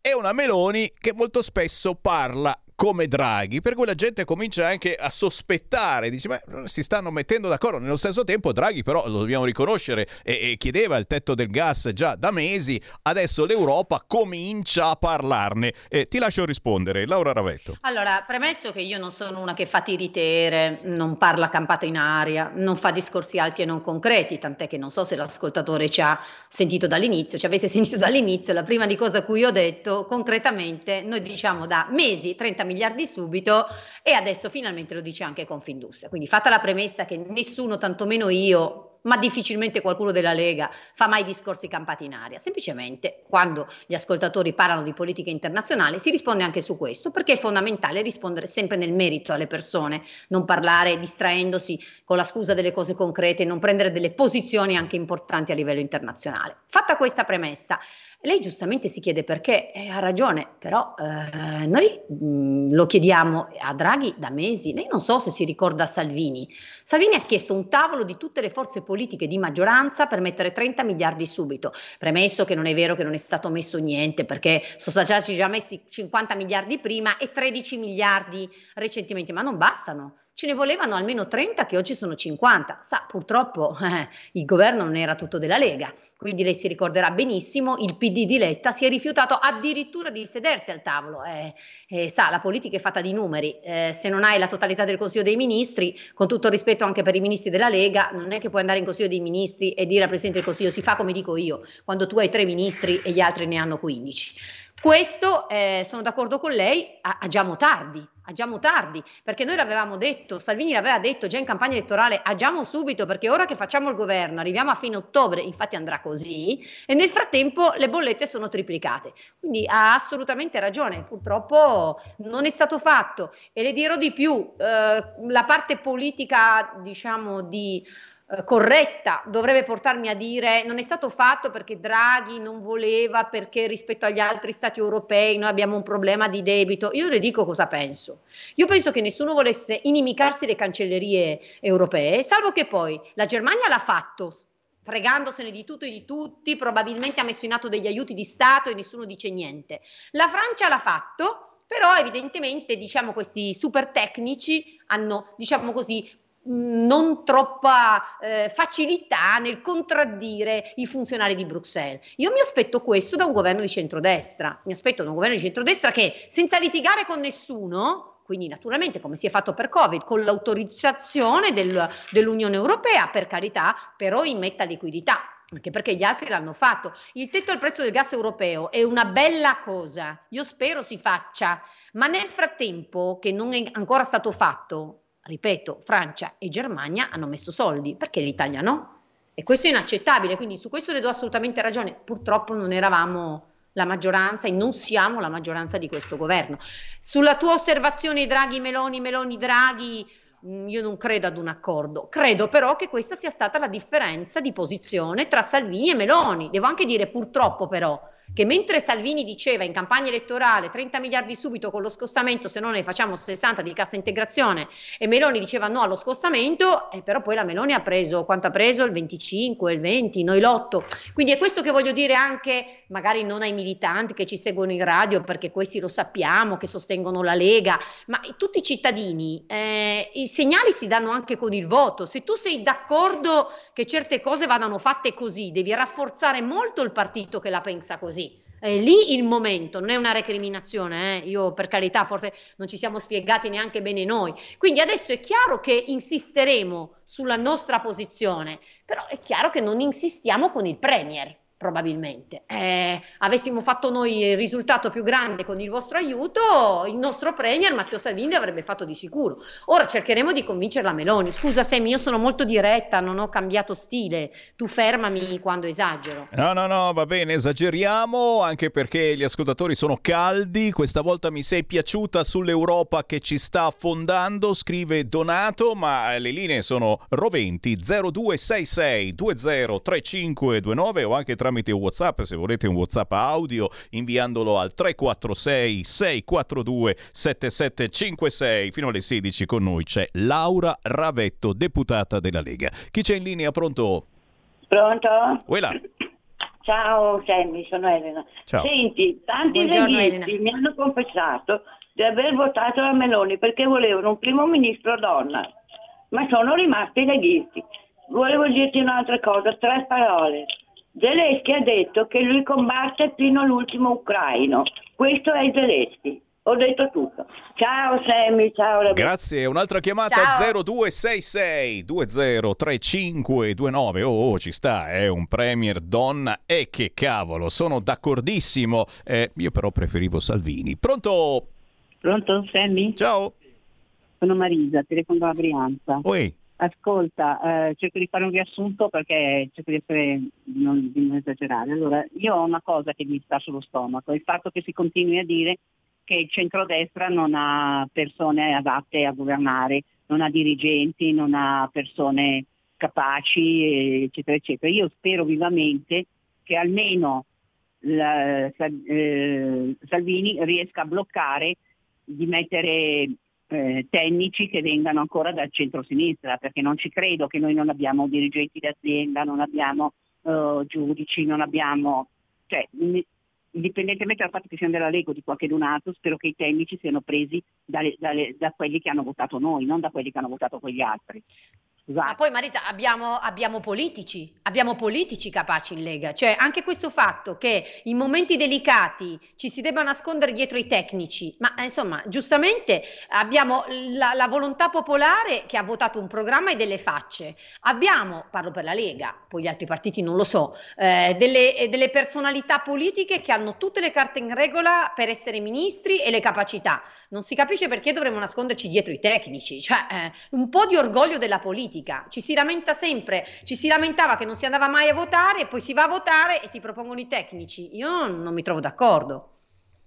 e una Meloni che molto spesso parla come Draghi, per cui la gente comincia anche a sospettare, dice ma si stanno mettendo d'accordo. Nello stesso tempo Draghi però, lo dobbiamo riconoscere, e, e chiedeva il tetto del gas già da mesi, adesso l'Europa comincia a parlarne. Eh, ti lascio rispondere, Laura Ravetto. Allora, premesso che io non sono una che fa tiritere, non parla campata in aria, non fa discorsi alti e non concreti, tant'è che non so se l'ascoltatore ci ha sentito dall'inizio, ci avesse sentito dall'inizio, la prima di cosa a cui ho detto concretamente, noi diciamo da mesi trenta miliardi subito, e adesso finalmente lo dice anche Confindustria. Quindi, fatta la premessa che nessuno, tantomeno io, ma difficilmente qualcuno della Lega fa mai discorsi campati in aria, semplicemente quando gli ascoltatori parlano di politica internazionale si risponde anche su questo, perché è fondamentale rispondere sempre nel merito alle persone, non parlare distraendosi con la scusa delle cose concrete, non prendere delle posizioni anche importanti a livello internazionale. Fatta questa premessa, lei giustamente si chiede perché, eh, ha ragione, però eh, noi mh, lo chiediamo a Draghi da mesi. Lei non so se si ricorda Salvini, Salvini ha chiesto un tavolo di tutte le forze politiche di maggioranza per mettere trenta miliardi subito, premesso che non è vero che non è stato messo niente, perché sono stati già messi cinquanta miliardi prima e tredici miliardi recentemente, ma non bastano. Ce ne volevano almeno trenta, che oggi sono cinquanta. Sa, purtroppo eh, il governo non era tutto della Lega, quindi lei si ricorderà benissimo, il P D di Letta si è rifiutato addirittura di sedersi al tavolo. Eh, eh, sa, la politica è fatta di numeri, eh, se non hai la totalità del Consiglio dei Ministri, con tutto rispetto anche per i ministri della Lega, non è che puoi andare in Consiglio dei Ministri e dire al Presidente del Consiglio si fa come dico io, quando tu hai tre ministri e gli altri ne hanno quindici. Questo, eh, sono d'accordo con lei, agiamo tardi, agiamo tardi, perché noi l'avevamo detto, Salvini l'aveva detto già in campagna elettorale, agiamo subito, perché ora che facciamo il governo arriviamo a fine ottobre, infatti andrà così, e nel frattempo le bollette sono triplicate. Quindi ha assolutamente ragione, purtroppo non è stato fatto. E le dirò di più, eh, la parte politica, diciamo, di... corretta dovrebbe portarmi a dire non è stato fatto perché Draghi non voleva, perché rispetto agli altri stati europei noi abbiamo un problema di debito. Io le dico cosa penso. Io penso che nessuno volesse inimicarsi le cancellerie europee, salvo che poi la Germania l'ha fatto fregandosene di tutto e di tutti, probabilmente ha messo in atto degli aiuti di Stato e nessuno dice niente. La Francia l'ha fatto, però evidentemente, diciamo, questi super tecnici hanno, diciamo così, non troppa eh, facilità nel contraddire i funzionari di Bruxelles. Io mi aspetto questo da un governo di centrodestra, mi aspetto da un governo di centrodestra che senza litigare con nessuno, quindi naturalmente come si è fatto per Covid, con l'autorizzazione del, dell'Unione Europea, per carità, però immetta liquidità, anche perché gli altri l'hanno fatto. Il tetto al prezzo del gas europeo è una bella cosa, io spero si faccia, ma nel frattempo, che non è ancora stato fatto, ripeto, Francia e Germania hanno messo soldi, perché l'Italia no? E questo è inaccettabile, quindi su questo le do assolutamente ragione, purtroppo non eravamo la maggioranza e non siamo la maggioranza di questo governo. Sulla tua osservazione Draghi Meloni, Meloni Draghi, io non credo ad un accordo, credo però che questa sia stata la differenza di posizione tra Salvini e Meloni. Devo anche dire purtroppo però che mentre Salvini diceva in campagna elettorale trenta miliardi subito con lo scostamento, se no ne facciamo sessanta di cassa integrazione, e Meloni diceva no allo scostamento, e però poi la Meloni ha preso, quanto ha preso? Il venticinque, il venti, noi l'otto. Quindi è questo che voglio dire anche magari non ai militanti che ci seguono in radio, perché questi lo sappiamo che sostengono la Lega, ma tutti i cittadini, eh, i segnali si danno anche con il voto. Se tu sei d'accordo che certe cose vadano fatte così, devi rafforzare molto il partito che la pensa così. È lì il momento, non è una recriminazione, eh? Io per carità forse non ci siamo spiegati neanche bene noi, quindi adesso è chiaro che insisteremo sulla nostra posizione, però è chiaro che non insistiamo con il Premier probabilmente, eh, avessimo fatto noi il risultato più grande con il vostro aiuto, il nostro Premier Matteo Salvini l'avrebbe fatto di sicuro. Ora cercheremo di convincere la Meloni. Scusa Semi, io sono molto diretta, non ho cambiato stile, tu fermami quando esagero. No no no, va bene, esageriamo anche perché gli ascoltatori sono caldi. Questa volta mi sei piaciuta sull'Europa che ci sta affondando, scrive Donato, ma le linee sono roventi, zero due sei sei due zero tre cinque due nove o anche tra tramite WhatsApp, se volete un WhatsApp audio inviandolo al tre quattro sei sei quattro due sette sette cinque sei. Fino alle sedici con noi c'è Laura Ravetto, deputata della Lega. Chi c'è in linea? Pronto? Pronto? Uela. Ciao Sammy, sono Elena. Ciao. Senti, tanti leghisti mi hanno confessato di aver votato la Meloni perché volevano un primo ministro donna, ma sono rimasti leghisti. Volevo dirti un'altra cosa, tre parole. Zelensky ha detto che lui combatte fino all'ultimo ucraino. Questo è Zelensky. Ho detto tutto. Ciao Sammy, ciao. Ragazzi. Grazie, un'altra chiamata zero due sei sei due zero tre cinque due nove. Oh, oh, ci sta, è eh? un premier donna e eh, che cavolo, sono d'accordissimo. Eh, io però preferivo Salvini. Pronto? Pronto Sammy? Ciao. Sono Marisa, telefono da Brianza. Oi. Ascolta, eh, cerco di fare un riassunto perché cerco di, essere, non, di non esagerare. Allora, io ho una cosa che mi sta sullo stomaco, il fatto che si continui a dire che il centrodestra non ha persone adatte a governare, non ha dirigenti, non ha persone capaci, eccetera, eccetera. Io spero vivamente che almeno la, eh, Salvini riesca a bloccare di mettere Eh, tecnici che vengano ancora dal centro-sinistra, perché non ci credo che noi non abbiamo dirigenti d'azienda, non abbiamo eh, giudici, non abbiamo, cioè indipendentemente dal fatto che siano della Lega o di qualcun altro, spero che i tecnici siano presi dalle, dalle, da quelli che hanno votato noi, non da quelli che hanno votato quegli altri. Esatto. Ma poi Marisa, abbiamo, abbiamo politici, abbiamo politici capaci in Lega, cioè anche questo fatto che in momenti delicati ci si debba nascondere dietro i tecnici, ma insomma giustamente abbiamo la, la volontà popolare che ha votato un programma e delle facce, abbiamo, parlo per la Lega, poi gli altri partiti non lo so, eh, delle, delle personalità politiche che hanno tutte le carte in regola per essere ministri e le capacità, non si capisce perché dovremmo nasconderci dietro i tecnici, cioè eh, un po' di orgoglio della politica. Ci si lamenta sempre, ci si lamentava che non si andava mai a votare, poi si va a votare e si propongono i tecnici. Io non mi trovo d'accordo.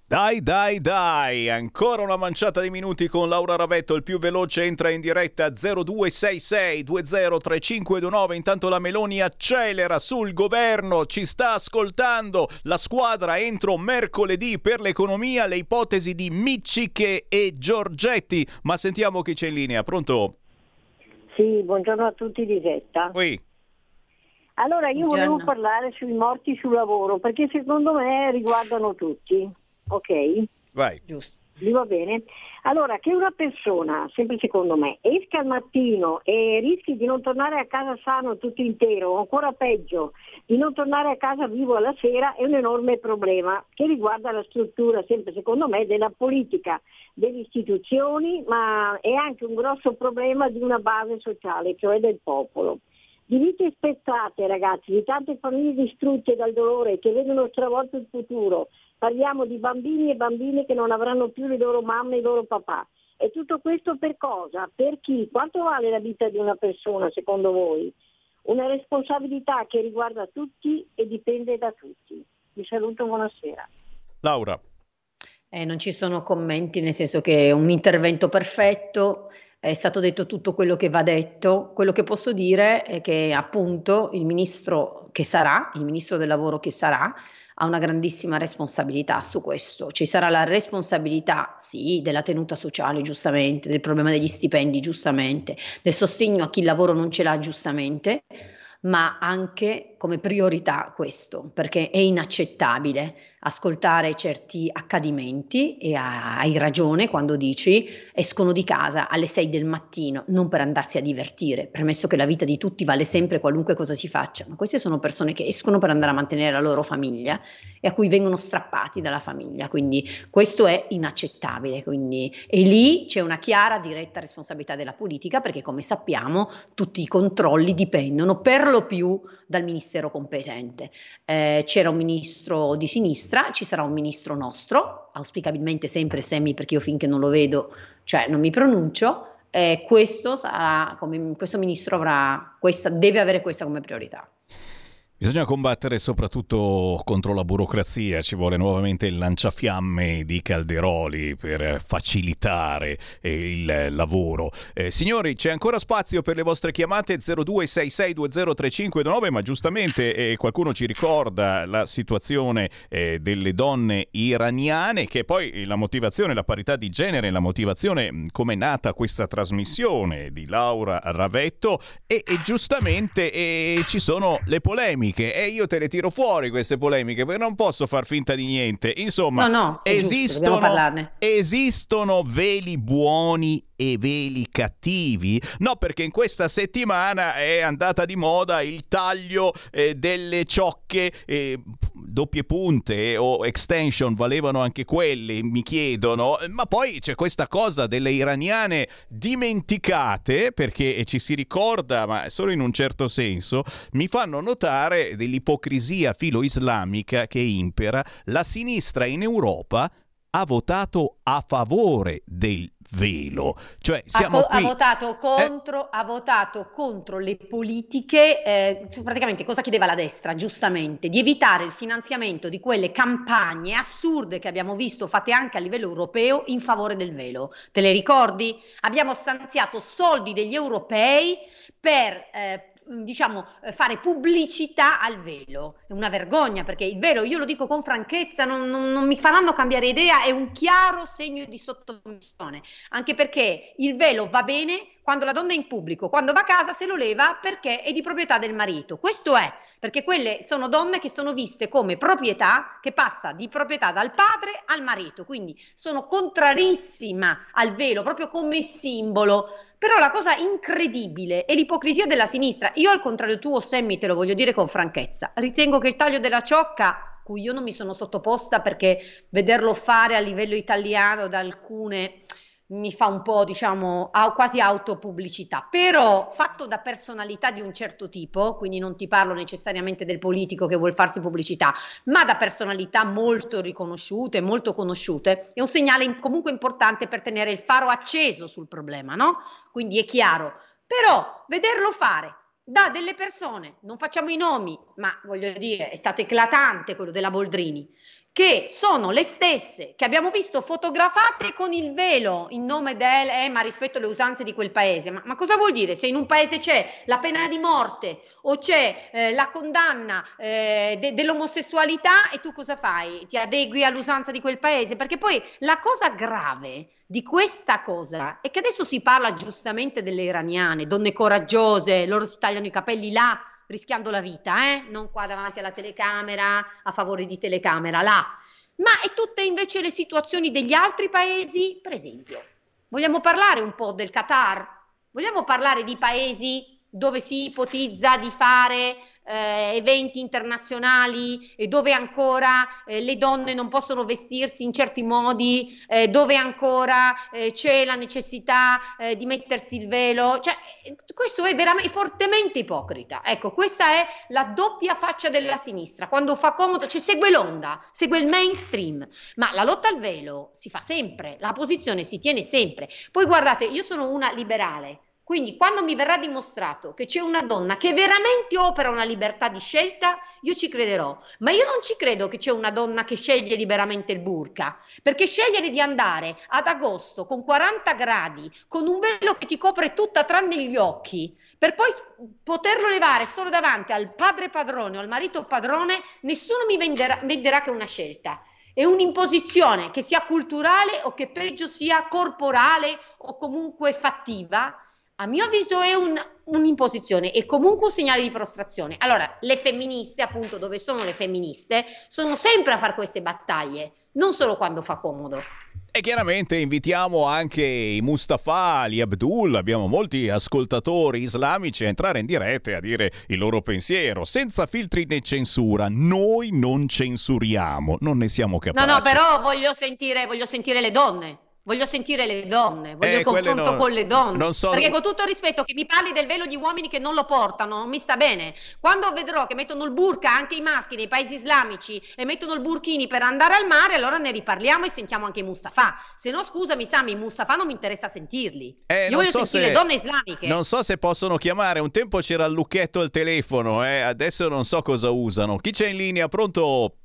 Dai, dai, dai, ancora una manciata di minuti con Laura Ravetto, il più veloce entra in diretta zero due sei sei due zero tre cinque due nove, intanto la Meloni accelera sul governo, ci sta ascoltando, la squadra entro mercoledì per l'economia, le ipotesi di Micciche e Giorgetti, ma sentiamo chi c'è in linea, pronto? Sì, buongiorno a tutti di Letta. Oui. Allora io buongiorno. Volevo parlare sui morti sul lavoro perché secondo me riguardano tutti, ok? Vai. Giusto. oggi, va bene? Allora, che una persona, sempre secondo me, esca al mattino e rischi di non tornare a casa sano tutto intero, o ancora peggio, di non tornare a casa vivo alla sera, è un enorme problema che riguarda la struttura, sempre secondo me, della politica, delle istituzioni, ma è anche un grosso problema di una base sociale, cioè del popolo. Di vite spezzate, ragazzi, di tante famiglie distrutte dal dolore che vedono stravolto il futuro. Parliamo di bambini e bambine che non avranno più le loro mamme e i loro papà. E tutto questo per cosa? Per chi? Quanto vale la vita di una persona, secondo voi? Una responsabilità che riguarda tutti e dipende da tutti. Vi saluto, buonasera. Laura. Eh, non ci sono commenti, nel senso che è un intervento perfetto, è stato detto tutto quello che va detto. Quello che posso dire è che appunto il ministro che sarà, il ministro del lavoro che sarà, ha una grandissima responsabilità su questo. Ci sarà la responsabilità, sì, della tenuta sociale, giustamente, del problema degli stipendi, giustamente, del sostegno a chi il lavoro non ce l'ha, giustamente, ma anche come priorità questo, perché è inaccettabile ascoltare certi accadimenti, e hai ragione quando dici escono di casa alle sei del mattino non per andarsi a divertire, premesso che la vita di tutti vale sempre qualunque cosa si faccia, ma queste sono persone che escono per andare a mantenere la loro famiglia e a cui vengono strappati dalla famiglia, quindi questo è inaccettabile, quindi, e lì c'è una chiara diretta responsabilità della politica, perché come sappiamo tutti i controlli dipendono per lo più dal ministero competente. Eh, c'era un ministro di sinistra, ci sarà un ministro nostro, auspicabilmente sempre Semi, perché io finché non lo vedo, cioè non mi pronuncio, eh, questo sarà come, questo ministro avrà questa, deve avere questa come priorità. Bisogna combattere soprattutto contro la burocrazia, ci vuole nuovamente il lanciafiamme di Calderoli per facilitare il lavoro. Eh, signori, c'è ancora spazio per le vostre chiamate zero due sei sei due zero tre cinque due nove, ma giustamente eh, qualcuno ci ricorda la situazione eh, delle donne iraniane, che poi la motivazione, la parità di genere, la motivazione come è nata questa trasmissione di Laura Ravetto, e, e giustamente eh, ci sono le polemiche. E io te le tiro fuori queste polemiche, perché non posso far finta di niente. Insomma, no, no, esistono, giusto, esistono veli buoni e veli cattivi? No, perché in questa settimana è andata di moda il taglio eh, delle ciocche, eh, doppie punte eh, o extension, valevano anche quelle, mi chiedono, ma poi c'è questa cosa delle iraniane dimenticate, perché ci si ricorda ma solo in un certo senso. Mi fanno notare dell'ipocrisia filo-islamica che impera. La sinistra in Europa ha votato a favore del velo, cioè siamo ha, co- qui... ha votato contro, eh? ha votato contro le politiche, eh, praticamente cosa chiedeva la destra, giustamente, di evitare il finanziamento di quelle campagne assurde che abbiamo visto fatte anche a livello europeo in favore del velo. Te le ricordi? Abbiamo stanziato soldi degli europei per eh, diciamo fare pubblicità al velo. È una vergogna, perché il velo, io lo dico con franchezza, non, non, non mi faranno cambiare idea, è un chiaro segno di sottomissione, anche perché il velo va bene quando la donna è in pubblico, quando va a casa se lo leva perché è di proprietà del marito. Questo è, perché quelle sono donne che sono viste come proprietà, che passa di proprietà dal padre al marito, quindi sono contrarissima al velo proprio come simbolo. Però la cosa incredibile è l'ipocrisia della sinistra. Io, al contrario tuo, Sammy, te lo voglio dire con franchezza, ritengo che il taglio della ciocca, cui io non mi sono sottoposta perché vederlo fare a livello italiano da alcune mi fa un po', diciamo, quasi autopubblicità, però fatto da personalità di un certo tipo, quindi non ti parlo necessariamente del politico che vuol farsi pubblicità, ma da personalità molto riconosciute, molto conosciute, è un segnale comunque importante per tenere il faro acceso sul problema, no? Quindi è chiaro, però vederlo fare da delle persone, non facciamo i nomi, ma voglio dire, è stato eclatante quello della Boldrini, che sono le stesse che abbiamo visto fotografate con il velo in nome del eh, ma rispetto alle usanze di quel paese. Ma, ma cosa vuol dire? Se in un paese c'è la pena di morte o c'è eh, la condanna eh, de- dell'omosessualità, e tu cosa fai? Ti adegui all'usanza di quel paese? Perché poi la cosa grave di questa cosa è che adesso si parla giustamente delle iraniane, donne coraggiose, loro si tagliano i capelli là, rischiando la vita, eh? Non qua davanti alla telecamera, a favore di telecamera, là. ma e tutte invece le situazioni degli altri paesi? Per esempio, vogliamo parlare un po' del Qatar? Vogliamo parlare di paesi dove si ipotizza di fare eh, eventi internazionali e dove ancora eh, le donne non possono vestirsi in certi modi, eh, dove ancora eh, c'è la necessità eh, di mettersi il velo? Cioè, questo è veramente fortemente ipocrita. Ecco, questa è la doppia faccia della sinistra. Quando fa comodo, cioè, segue l'onda, segue il mainstream, ma la lotta al velo si fa sempre, la posizione si tiene sempre. Poi guardate, io sono una liberale. Quindi quando mi verrà dimostrato che c'è una donna che veramente opera una libertà di scelta, io ci crederò. Ma io non ci credo che c'è una donna che sceglie liberamente il burka, perché scegliere di andare ad agosto con quaranta gradi, con un velo che ti copre tutta tranne gli occhi, per poi poterlo levare solo davanti al padre padrone o al marito padrone, nessuno mi venderà, venderà che è una scelta. È un'imposizione che sia culturale o che peggio sia corporale o comunque fattiva. A mio avviso è un, un'imposizione e comunque un segnale di prostrazione. Allora, le femministe, appunto, dove sono le femministe, sono sempre a fare queste battaglie, non solo quando fa comodo. E chiaramente invitiamo anche i Mustafa, gli Abdul, abbiamo molti ascoltatori islamici a entrare in diretta e a dire il loro pensiero, senza filtri né censura. Noi non censuriamo, non ne siamo capaci. No, no, però voglio sentire, voglio sentire le donne. Voglio sentire le donne, voglio eh, il confronto non, con le donne, non so... perché con tutto il rispetto che mi parli del velo gli uomini che non lo portano, non mi sta bene. Quando vedrò che mettono il burka anche i maschi nei paesi islamici e mettono il burkini per andare al mare, allora ne riparliamo e sentiamo anche i Mustafa. Se no, scusami Sami, i Mustafa non mi interessa sentirli. Eh, Io voglio so sentire se... le donne islamiche. Non so se possono chiamare, un tempo c'era il lucchetto al telefono, eh? Adesso non so cosa usano. Chi c'è in linea? Pronto?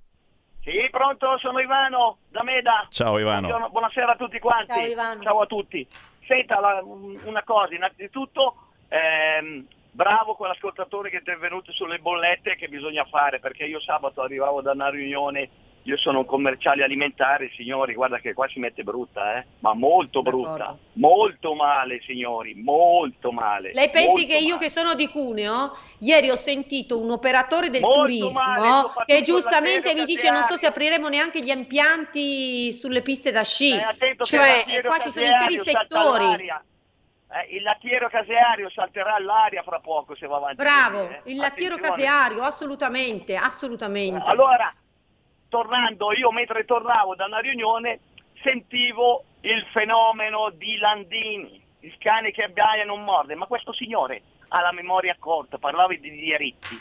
Sì, pronto, sono Ivano da Meda. Ciao Ivano. Buongiorno, buonasera a tutti quanti. Ciao Ivano. Ciao a tutti. Senta la, una cosa, innanzitutto ehm, bravo quell'ascoltatore che è intervenuto sulle bollette che bisogna fare, perché io sabato arrivavo da una riunione, io sono un commerciale alimentare, signori, guarda che qua si mette brutta, eh, ma molto brutta, molto male signori, molto male. Lei pensi che male. Io che sono di Cuneo, ieri ho sentito un operatore del molto turismo male, che giustamente mi dice non so se apriremo neanche gli impianti sulle piste da sci, cioè qua ci sono interi settori. Eh, il lattiero caseario salterà all'aria fra poco se va avanti. Bravo, così, eh. il lattiero Attenzione. caseario, assolutamente, assolutamente. Allora, tornando, io mentre tornavo da una riunione sentivo il fenomeno di Landini, il cane che abbaia non morde, ma questo signore ha la memoria corta, parlava di diritti,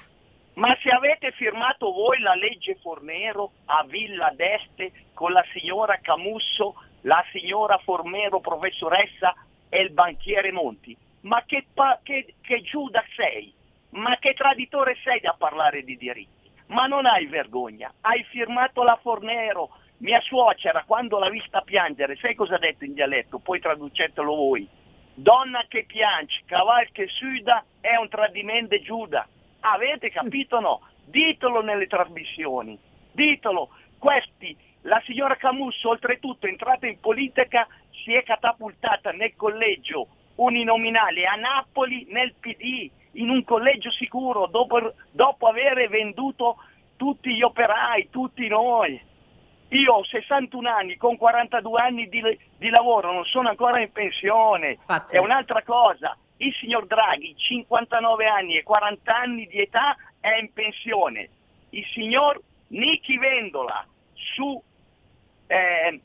ma se avete firmato voi la legge Fornero a Villa d'Este con la signora Camusso, la signora Fornero professoressa e il banchiere Monti, ma che, pa- che, che Giuda sei, ma che traditore sei da parlare di diritti? Ma non hai vergogna, hai firmato la Fornero. Mia suocera quando l'ha vista piangere, sai cosa ha detto in dialetto? Poi traducetelo voi. Donna che piange, caval che suda, è un tradimento Giuda. Avete capito o no? Ditelo nelle trasmissioni, ditelo. Questi, la signora Camusso oltretutto entrata in politica si è catapultata nel collegio uninominale a Napoli nel P D, in un collegio sicuro, dopo, dopo aver venduto tutti gli operai, tutti noi. Io ho sessantuno anni, con quarantadue anni di, di lavoro, non sono ancora in pensione. Pazzesco. È un'altra cosa. Il signor Draghi, cinquantanove anni e quaranta anni di età, è in pensione. Il signor Nichi Vendola, su, eh,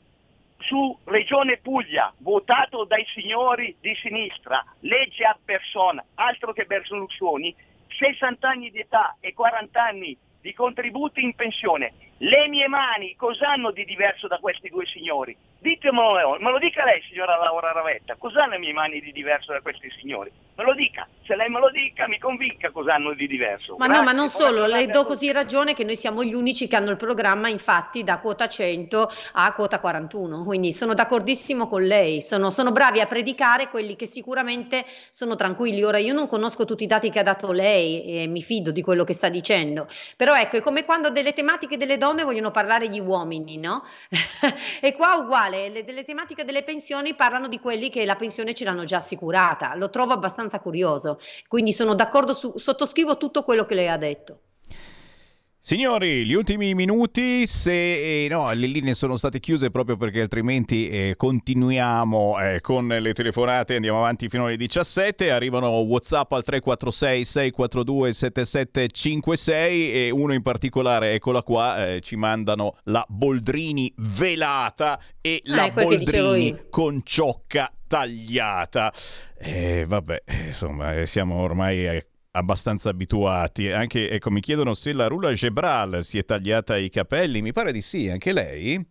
su Regione Puglia, votato dai signori di sinistra, legge ad persona, altro che Berlusconi, sessanta anni di età e quaranta anni di contributi in pensione. Le mie mani cos'hanno di diverso da questi due signori? Ditemelo, me lo dica lei signora Laura Ravetto, cos'hanno le mie mani di diverso da questi signori? Me lo dica, se lei me lo dica mi convinca cos'hanno di diverso. Ma Grazie. no, ma non solo, le do così ragione che noi siamo gli unici che hanno il programma infatti da quota cento a quota quarantuno, quindi sono d'accordissimo con lei, sono, sono bravi a predicare quelli che sicuramente sono tranquilli. Ora io non conosco tutti i dati che ha dato lei e mi fido di quello che sta dicendo, però ecco è come quando delle tematiche delle donne vogliono parlare gli uomini, no? E qua uguale, le, delle tematiche delle pensioni parlano di quelli che la pensione ce l'hanno già assicurata. Lo trovo abbastanza curioso, quindi sono d'accordo, su, sottoscrivo tutto quello che lei ha detto. Signori, gli ultimi minuti, se eh, no, le linee sono state chiuse proprio perché altrimenti eh, continuiamo eh, con le telefonate, andiamo avanti fino alle diciassette, arrivano WhatsApp al tre quattro sei sei quattro due sette sette cinque sei e uno in particolare, eccola qua, eh, ci mandano la Boldrini velata e ah, la Boldrini con ciocca tagliata. Eh, vabbè, insomma, siamo ormai... Eh, abbastanza abituati. Anche, ecco, mi chiedono se la Rula Gebral si è tagliata i capelli. Mi pare di sì, anche lei?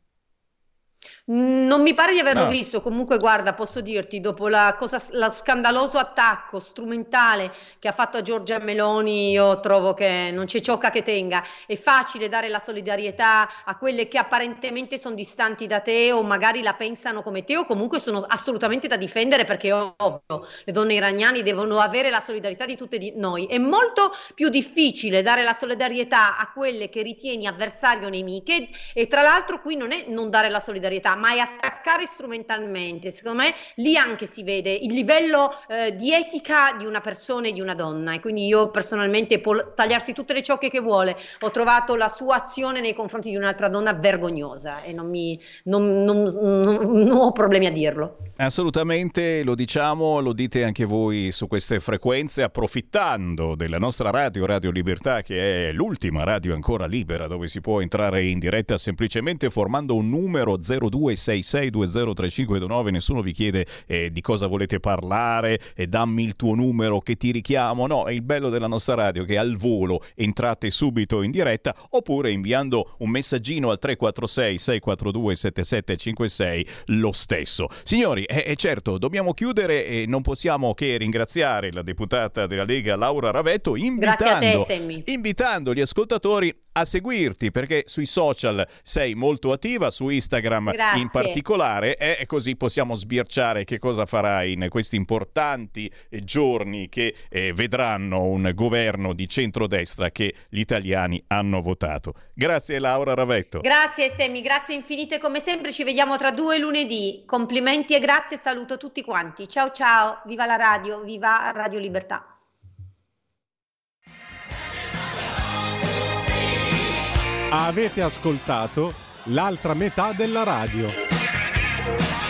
Non mi pare di averlo no. visto. Comunque, guarda, posso dirti, dopo la cosa, lo scandaloso attacco strumentale che ha fatto a Giorgia Meloni, io trovo che non c'è ciocca che tenga. È facile dare la solidarietà a quelle che apparentemente sono distanti da te o magari la pensano come te o comunque sono assolutamente da difendere, perché ovvio, le donne iraniane devono avere la solidarietà di tutti noi. È molto più difficile dare la solidarietà a quelle che ritieni avversarie o nemiche, e tra l'altro qui non è non dare la solidarietà, ma è attaccare strumentalmente. Secondo me lì anche si vede il livello eh, di etica di una persona e di una donna, e quindi io personalmente può tagliarsi tutte le ciocche che vuole, ho trovato la sua azione nei confronti di un'altra donna vergognosa e non mi non, non, non, non ho problemi a dirlo. Assolutamente, lo diciamo, lo dite anche voi su queste frequenze, approfittando della nostra radio, Radio Libertà, che è l'ultima radio ancora libera dove si può entrare in diretta semplicemente formando un numero zero due sei sei due zero tre cinque due nove. Nessuno vi chiede eh, di cosa volete parlare e eh, dammi il tuo numero che ti richiamo. No, è il bello della nostra radio, che al volo entrate subito in diretta, oppure inviando un messaggino al tre quattro sei sei quattro due sette sette cinque sei lo stesso. Signori, è eh, certo, dobbiamo chiudere e non possiamo che ringraziare la deputata della Lega Laura Ravetto, invitando, te, invitando gli ascoltatori a seguirti, perché sui social sei molto attiva, su Instagram Grazie. in particolare, e così possiamo sbirciare che cosa farai in questi importanti giorni che eh, vedranno un governo di centrodestra che gli italiani hanno votato. Grazie Laura Ravetto. Grazie Semi, grazie infinite come sempre, ci vediamo tra due lunedì. Complimenti e grazie, saluto tutti quanti. Ciao ciao, viva la radio, viva Radio Libertà. Avete ascoltato l'altra metà della radio.